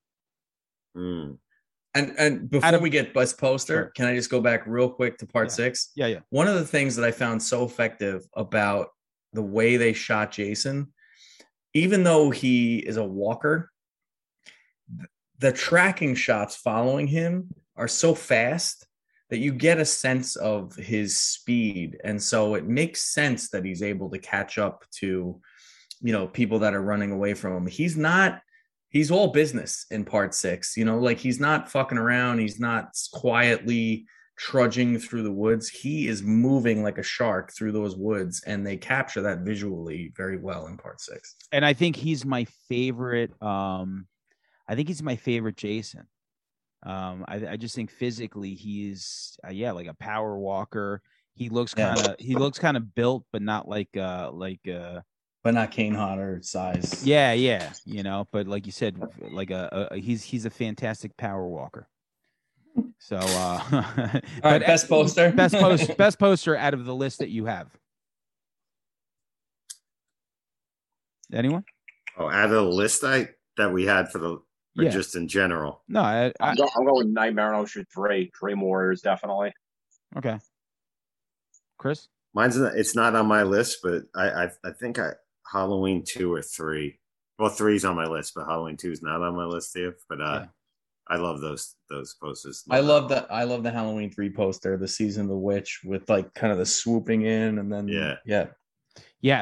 And before we get best poster, sure, can I just go back real quick to part six? Yeah, yeah. One of the things that I found so effective about the way they shot Jason, even though he is a walker, the tracking shots following him are so fast that you get a sense of his speed. And so it makes sense that he's able to catch up to, you know, people that are running away from him. He's all business in part six, you know, like he's not fucking around. He's not quietly trudging through the woods. He is moving like a shark through those woods, and they capture that visually very well in part six. And I think he's my favorite. Jason. I just think physically he's like a power walker. He looks kind of built, but not but not Kane Hodder size. Yeah, you know. But like you said, like he's a fantastic power walker. So all right, best poster, best poster out of the list that you have. Anyone? Oh, out of the list that we had for the. Or just in general. No, I'm going with Nightmare on Elm Street 3, Dream Warriors, definitely. Okay, Chris, it's not on my list, but I think Halloween 2 or 3. Well, 3's on my list, but Halloween 2 is not on my list here. But I love those posters. I love the Halloween 3 poster, the Season of the Witch, with like kind of the swooping in, and then yeah.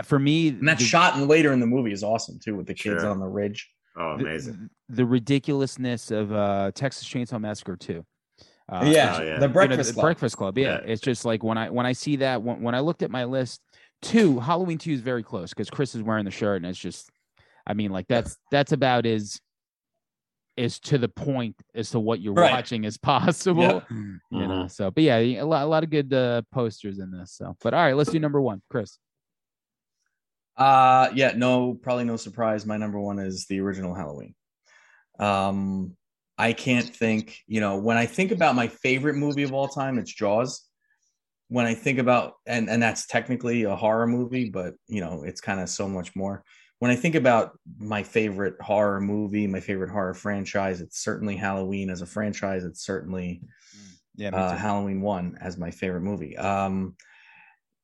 For me, and that shot and later in the movie is awesome too, with the kids on the ridge. Oh, amazing. The ridiculousness of Texas Chainsaw Massacre 2. The Breakfast Club. Yeah. It's just like when I see that, when I looked at my list, Halloween 2 is very close because Chris is wearing the shirt, and it's just, I mean, like that's about as to the point as to what you're watching as possible. Yeah. You know, so, but yeah, a lot of good posters in this. So, but all right, let's do number one, Chris. Probably no surprise. My number one is the original Halloween. I can't think, you know, when I think about my favorite movie of all time, it's Jaws. When I think about, and that's technically a horror movie, but you know, it's kind of so much more. When I think about my favorite horror movie, my favorite horror franchise, it's certainly Halloween as a franchise. It's certainly Halloween 1 as my favorite movie.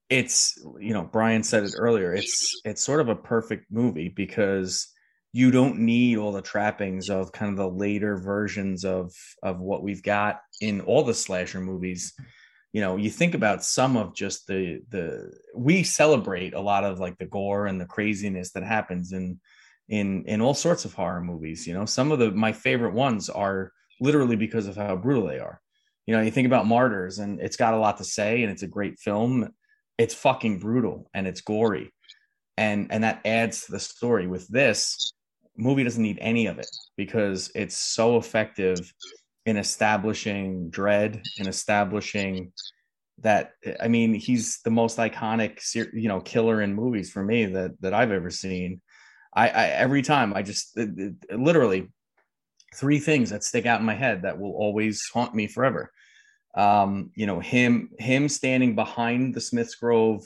It's, you know, Brian said it earlier, it's sort of a perfect movie because you don't need all the trappings of kind of the later versions of what we've got in all the slasher movies. You know, you think about some of just the we celebrate a lot of like the gore and the craziness that happens in all sorts of horror movies. You know, some of my favorite ones are literally because of how brutal they are. You know, you think about Martyrs, and it's got a lot to say, and it's a great film. It's fucking brutal and it's gory, and that adds to the story. With this, movie doesn't need any of it because it's so effective in establishing dread and establishing that, I mean, he's the most iconic, you know, killer in movies for me that I've ever seen. I every time I just literally three things that stick out in my head that will always haunt me forever. You know, him standing behind the Smiths Grove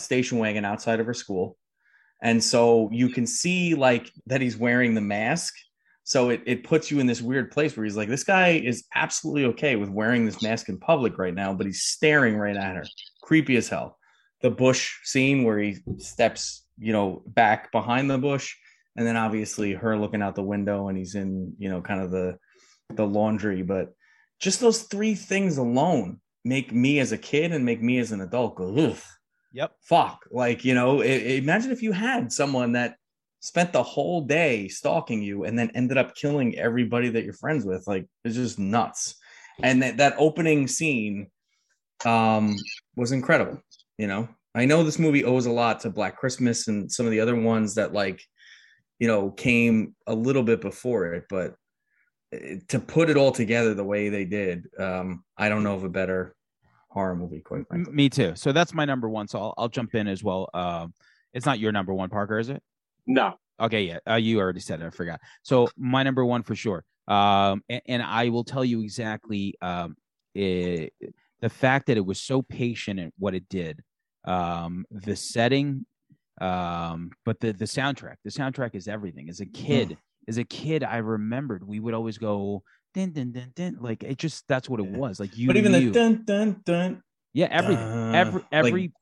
station wagon outside of her school. And so you can see like that he's wearing the mask. So it puts you in this weird place where he's like, this guy is absolutely okay with wearing this mask in public right now, but he's staring right at her. Creepy as hell. The bush scene where he steps, you know, back behind the bush. And then obviously her looking out the window and he's in, you know, kind of the laundry. But just those three things alone make me as a kid and make me as an adult go, oof. Yep. Fuck. Like, you know, imagine if you had someone that spent the whole day stalking you and then ended up killing everybody that you're friends with. Like, it's just nuts. And that opening scene was incredible. You know, I know this movie owes a lot to Black Christmas and some of the other ones that, like, you know, came a little bit before it, but to put it all together the way they did, I don't know of a better horror movie, quite frankly. Me too. So that's my number one. So I'll jump in as well. It's not your number one, Parker, is it? No. Okay. Yeah. You already said it. I forgot. So my number one for sure. And I will tell you exactly the fact that it was so patient at what it did, the setting, but the soundtrack is everything. As a kid, I remembered we would always go dun dun dun dun. Like it just, that's what it was. Like you. But even the dun dun dun. Yeah, everything.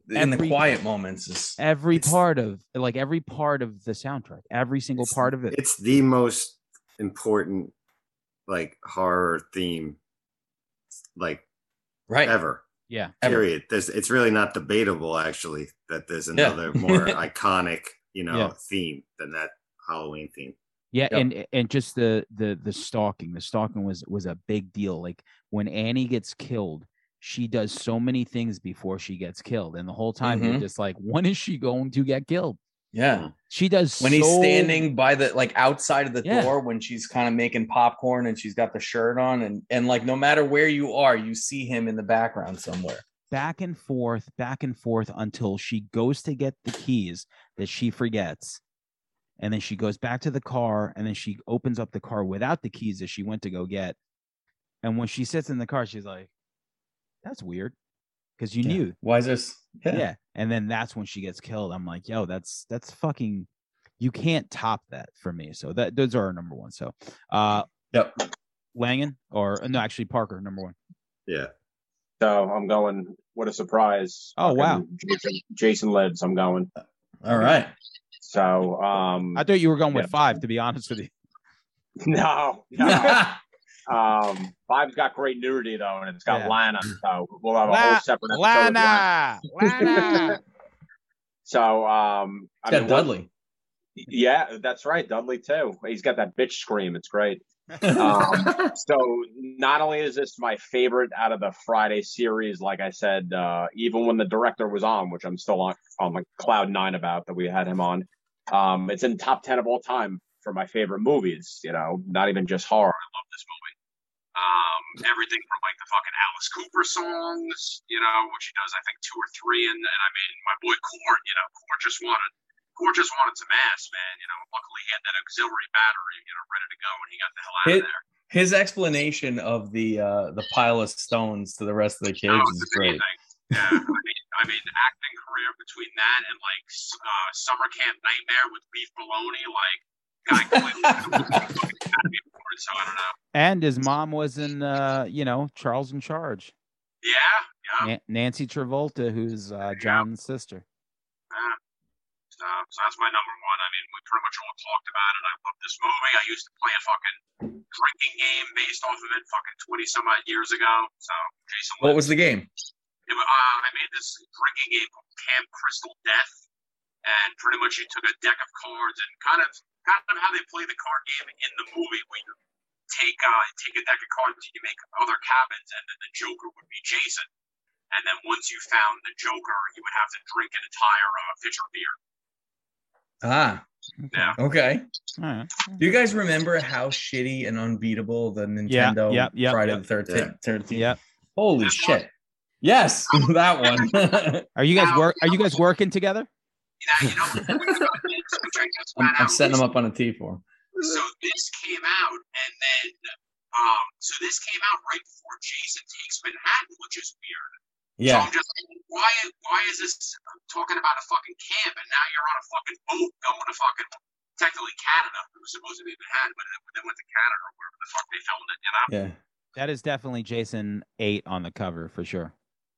The quiet moments. Every part of the soundtrack, every single part of it. It's the most important like horror theme, like right ever. Yeah. Period. It's really not debatable actually that there's another more iconic, you know, theme than that Halloween theme. Yeah, yep. and just the stalking. The stalking was a big deal. Like when Annie gets killed, she does so many things before she gets killed. And the whole time you're just like, when is she going to get killed? Yeah. She does. When he's standing by the, like outside of the door, when she's kind of making popcorn and she's got the shirt on and like, no matter where you are, you see him in the background somewhere. Back and forth until she goes to get the keys that she forgets. And then she goes back to the car and then she opens up the car without the keys that she went to go get. And when she sits in the car, she's like, that's weird because you knew. Why is this? Yeah. And then that's when she gets killed. I'm like, yo, that's fucking, you can't top that for me. So those are our number one. So, yep. Langan or no, actually Parker, number one. Yeah. So I'm going, what a surprise. Oh, wow. Jason Lives. I'm going. All right. So, I thought you were going with five, to be honest with you. No. Five's got great nudity though, and it's got Lana, so we'll have a whole separate episode. Lana. So I mean, Dudley. Yeah, that's right, Dudley too. He's got that bitch scream. It's great. So not only is this my favorite out of the Friday series, like I said, even when the director was on, which I'm still on like cloud nine about that we had him on. It's in top 10 of all time for my favorite movies, you know, not even just horror. I love this movie. Everything from like the fucking Alice Cooper songs, you know, which she does, I think 2 or 3. And I mean, my boy Korn, you know, Korn just wanted some ass, man. You know, luckily he had that auxiliary battery, you know, ready to go when he got the hell out of there. His explanation of the pile of stones to the rest of the kids is great. Yeah, I mean, acting career between that and like Summer Camp Nightmare with beef bologna, like. And his mom was in, you know, Charles in Charge. Yeah. Nancy Travolta, who's John's sister. So that's my number one. I mean, we pretty much all talked about it. I love this movie. I used to play a fucking drinking game based off of it fucking 20-some-odd years ago. So, Jason, what was the game? I made this drinking game called Camp Crystal Death, and pretty much you took a deck of cards and kind of how they play the card game in the movie, where you take a deck of cards and you make other cabins, and then the Joker would be Jason. And then once you found the Joker, you would have to drink an entire pitcher of beer. Ah. Yeah. Okay. All right. Do you guys remember how shitty and unbeatable the Nintendo Friday the 13th? Yeah. Holy shit. Yes, that one. Are you guys working together? I'm setting them up on a T4. So this came out, and then this came out right before Jason Takes Manhattan, which is weird. Yeah. So I'm just like, why is this talking about a fucking camp, and now you're on a fucking boat going to fucking technically Canada? It was supposed to be Manhattan, but they went to Canada or wherever the fuck they filmed it. You know? Yeah. That is definitely Jason 8 on the cover for sure.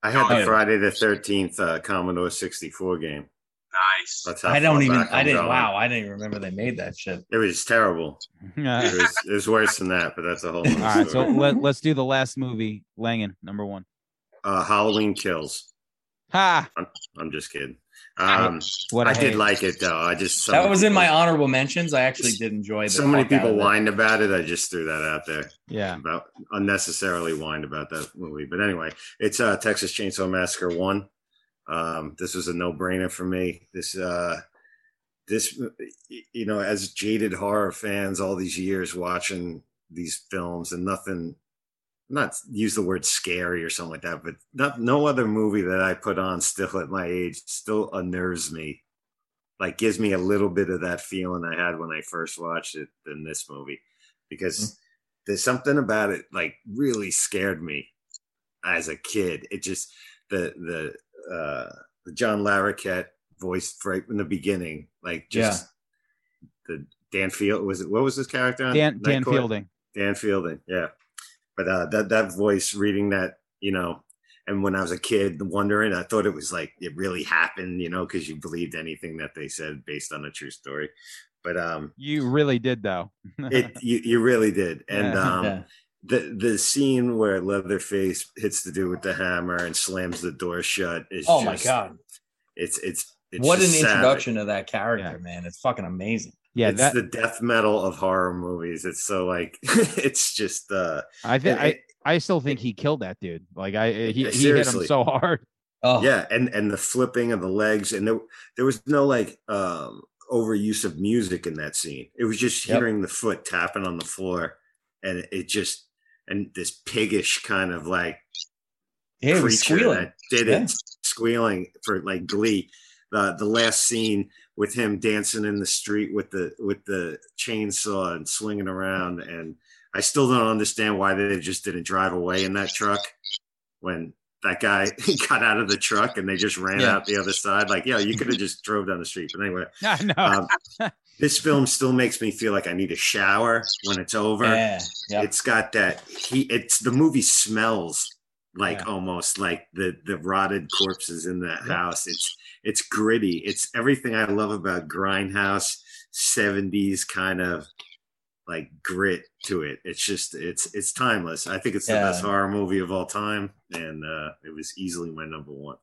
I had the Friday the 13th Commodore 64 game. Nice. I didn't remember they made that shit. It was terrible. It was worse than that, but that's a whole other story. All right, so let's do the last movie, Langan, number one. Halloween Kills. Ha! I'm just kidding. I did like it though. That was in my honorable mentions. I actually did enjoy that. So many people whined about it. I just threw that out there. Yeah. Unnecessarily whined about that movie. But anyway, it's Texas Chainsaw Massacre 1. This was a no-brainer for me. This, you know, as jaded horror fans, all these years watching these films and nothing, not use the word scary or something like that, but no other movie that I put on still at my age still unnerves me. Like gives me a little bit of that feeling I had when I first watched it than this movie, because there's something about it like really scared me as a kid. It just, the John Larroquette voice right in the beginning, like just the Dan Field was it? What was his character? Dan Fielding. Dan Fielding, yeah. But that voice reading that, you know, and when I was a kid wondering, I thought it was like it really happened, you know, because you believed anything that they said based on a true story. But you really did though. you really did, and The scene where Leatherface hits the dude with the hammer and slams the door shut is my god! It's what an introduction to that character, man! It's fucking amazing. Yeah, it's the death metal of horror movies. It's so like it's just. I still think he killed that dude. Like he hit him so hard. Oh yeah, and the flipping of the legs, and there was no like overuse of music in that scene. It was just hearing the foot tapping on the floor, and it just. And this piggish kind of like creature that did it, squealing for like glee. The last scene with him dancing in the street with the chainsaw and swinging around, and I still don't understand why they just didn't drive away in that truck when that guy got out of the truck and they just ran out the other side. Like, yeah, you could have just drove down the street. But anyway, this film still makes me feel like I need a shower when it's over. Yeah, yeah. It's got that. The movie smells like almost like the rotted corpses in that house. It's gritty. It's everything I love about Grindhouse, 70s kind of like grit to it. It's just it's timeless. I think it's the best horror movie of all time, and it was easily my number one.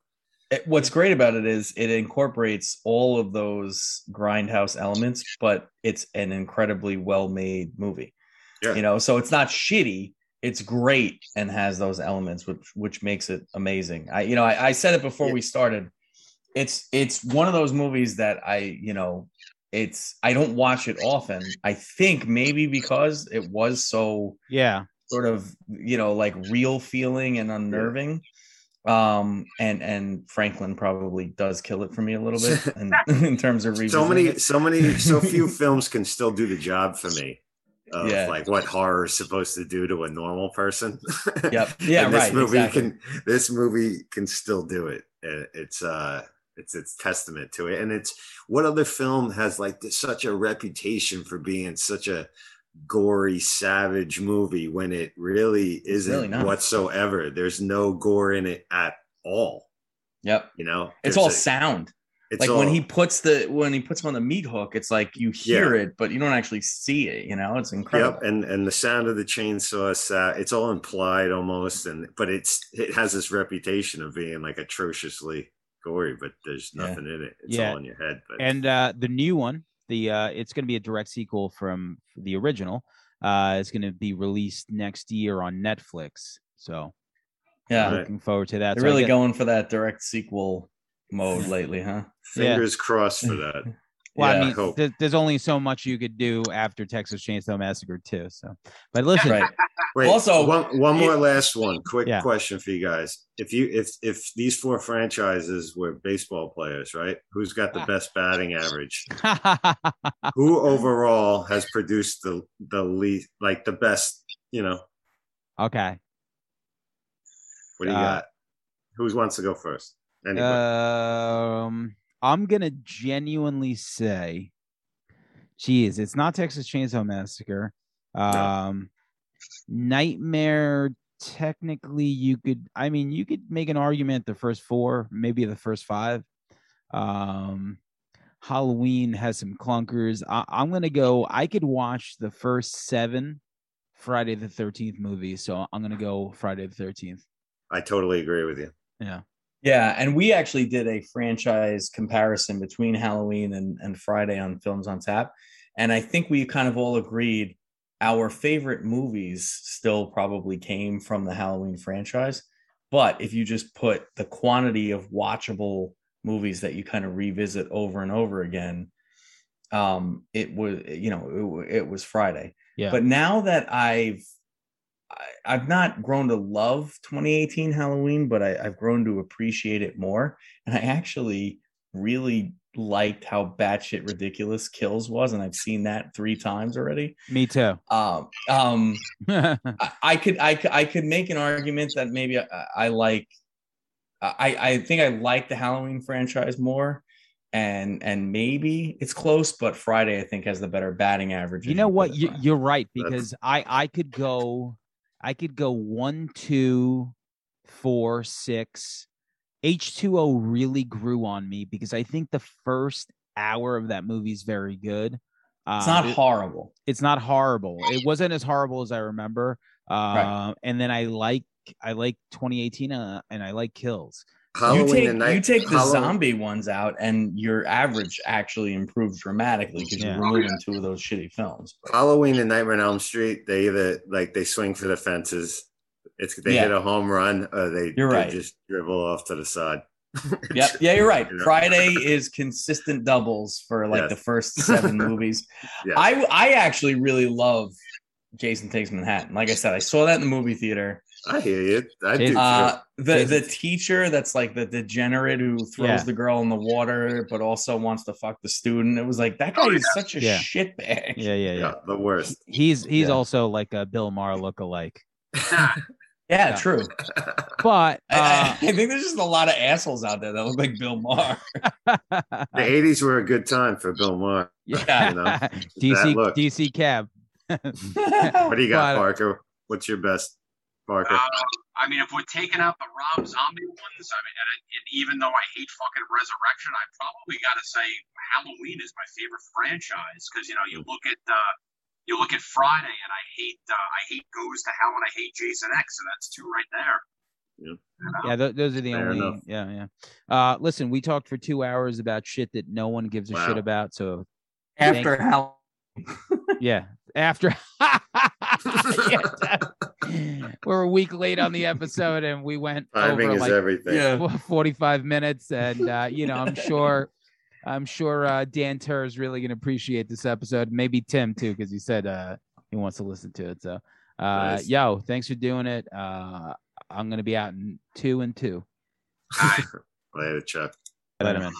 What's great about it is it incorporates all of those Grindhouse elements, but it's an incredibly well-made movie. Yeah. You know, so it's not shitty. It's great and has those elements, which makes it amazing. I said it before we started. It's one of those movies that I don't watch it often. I think maybe because it was so sort of, you know, like real feeling and unnerving. And Franklin probably does kill it for me a little bit in terms of reasons. So few films can still do the job for me of like what horror is supposed to do to a normal person. Yep. Yeah. This movie can still do it. It's testament to it. And it's what other film has like such a reputation for being such a gory, savage movie when it really isn't whatsoever. There's no gore in it at all. Yep. You know, it's all sound. It's like all, when he puts him on the meat hook, it's like you hear it, but you don't actually see it. You know, it's incredible. Yep, and the sound of the chainsaw, it's all implied almost, but it has this reputation of being like atrociously gory, but there's nothing in it. It's all in your head. But. And the new one, it's going to be a direct sequel from the original. It's going to be released next year on Netflix. So I'm looking forward to that. They're really going for that direct sequel mode lately, huh? Fingers crossed for that. Well, I mean, there's only so much you could do after Texas Chainsaw Massacre 2. So, but listen, wait, also one more last quick question for you guys: if these four franchises were baseball players, right? Who's got the best batting average? Who overall has produced the least, like the best? You know. Okay. What do you got? Who wants to go first? Anyway. I'm going to genuinely say, geez, it's not Texas Chainsaw Massacre. Nightmare, technically, you could make an argument the first four, maybe the first five. Halloween has some clunkers. I'm going to go, I could watch the first seven Friday the 13th movies, so I'm going to go Friday the 13th. I totally agree with you. Yeah. Yeah, and we actually did a franchise comparison between Halloween and Friday on Films on Tap. And I think we kind of all agreed our favorite movies still probably came from the Halloween franchise. But if you just put the quantity of watchable movies that you kind of revisit over and over again, it was Friday. Yeah. But now that I've not grown to love 2018 Halloween, but I've grown to appreciate it more. And I actually really liked how batshit ridiculous Kills was. And I've seen that 3 times already. Me too. I could make an argument that maybe I think I like the Halloween franchise more. And maybe it's close, but Friday, I think, has the better batting average. You know what? You're right, because I could go 1, 2, 4, 6. H2O really grew on me because I think the first hour of that movie is very good. It's not horrible. It's not horrible. It wasn't as horrible as I remember. Right. And then I like 2018 and I like Kills. You take the zombie ones out and your average actually improves dramatically because you're removing 2 of those shitty films. Halloween and Nightmare on Elm Street, they either they swing for the fences. They hit a home run or they just dribble off to the side. Yep. Yeah, you're right. Friday is consistent doubles for the first 7 movies. Yes. I actually really love Jason Takes Manhattan. Like I said, I saw that in the movie theater. I hear you. I do. The teacher that's like the degenerate who throws the girl in the water, but also wants to fuck the student. It was like that guy is such a shitbag. Yeah, the worst. He's also like a Bill Maher lookalike. Yeah, true. But I think there's just a lot of assholes out there that look like Bill Maher. The 80s were a good time for Bill Maher. Yeah, you know, DC Cab. What do you got, Parker? What's your best? I mean, if we're taking out the Rob Zombie ones, I mean, and even though I hate fucking Resurrection, I probably got to say Halloween is my favorite franchise because you look at Friday, and I hate Goes to Hell, and I hate Jason X, so that's 2 right there. Yeah, those are the fair only. Enough. Yeah. Listen, we talked for 2 hours about shit that no one gives a shit about. So after Halloween, after. We're a week late on the episode and we went timing over is everything. 45 minutes and I'm sure Dan Tur is really gonna appreciate this episode, maybe Tim too, because he said he wants to listen to it, so nice. Yo, thanks for doing it. I'm gonna be out in 2 and 2. Later, Chuck. Later, man.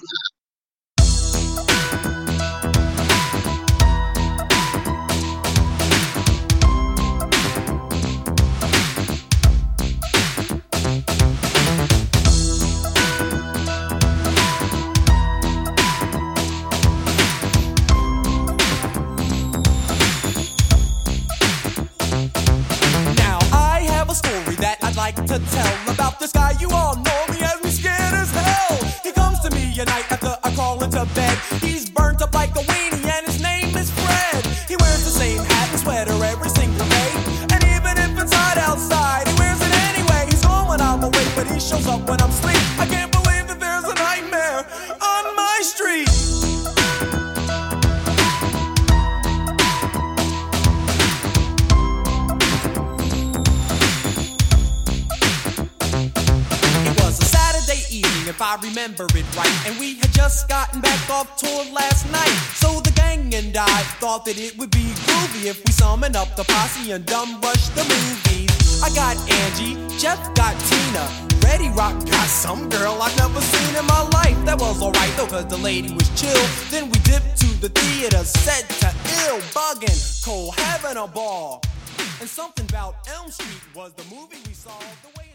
To tell about this guy you all know me as we scared as hell. He comes to me at night at the shows up when I'm asleep. I can't believe that there's a nightmare on my street. If I remember it right, and we had just gotten back off tour last night, so the gang and I thought that it would be groovy if we summoned up the posse and dumb rush the movies. I got Angie, Jeff got Tina, Reddy Rock got some girl I've never seen in my life. That was alright though, cause the lady was chill. Then we dipped to the theater, set to ill, bugging, cold, having a ball. And something about Elm Street was the movie we saw the way.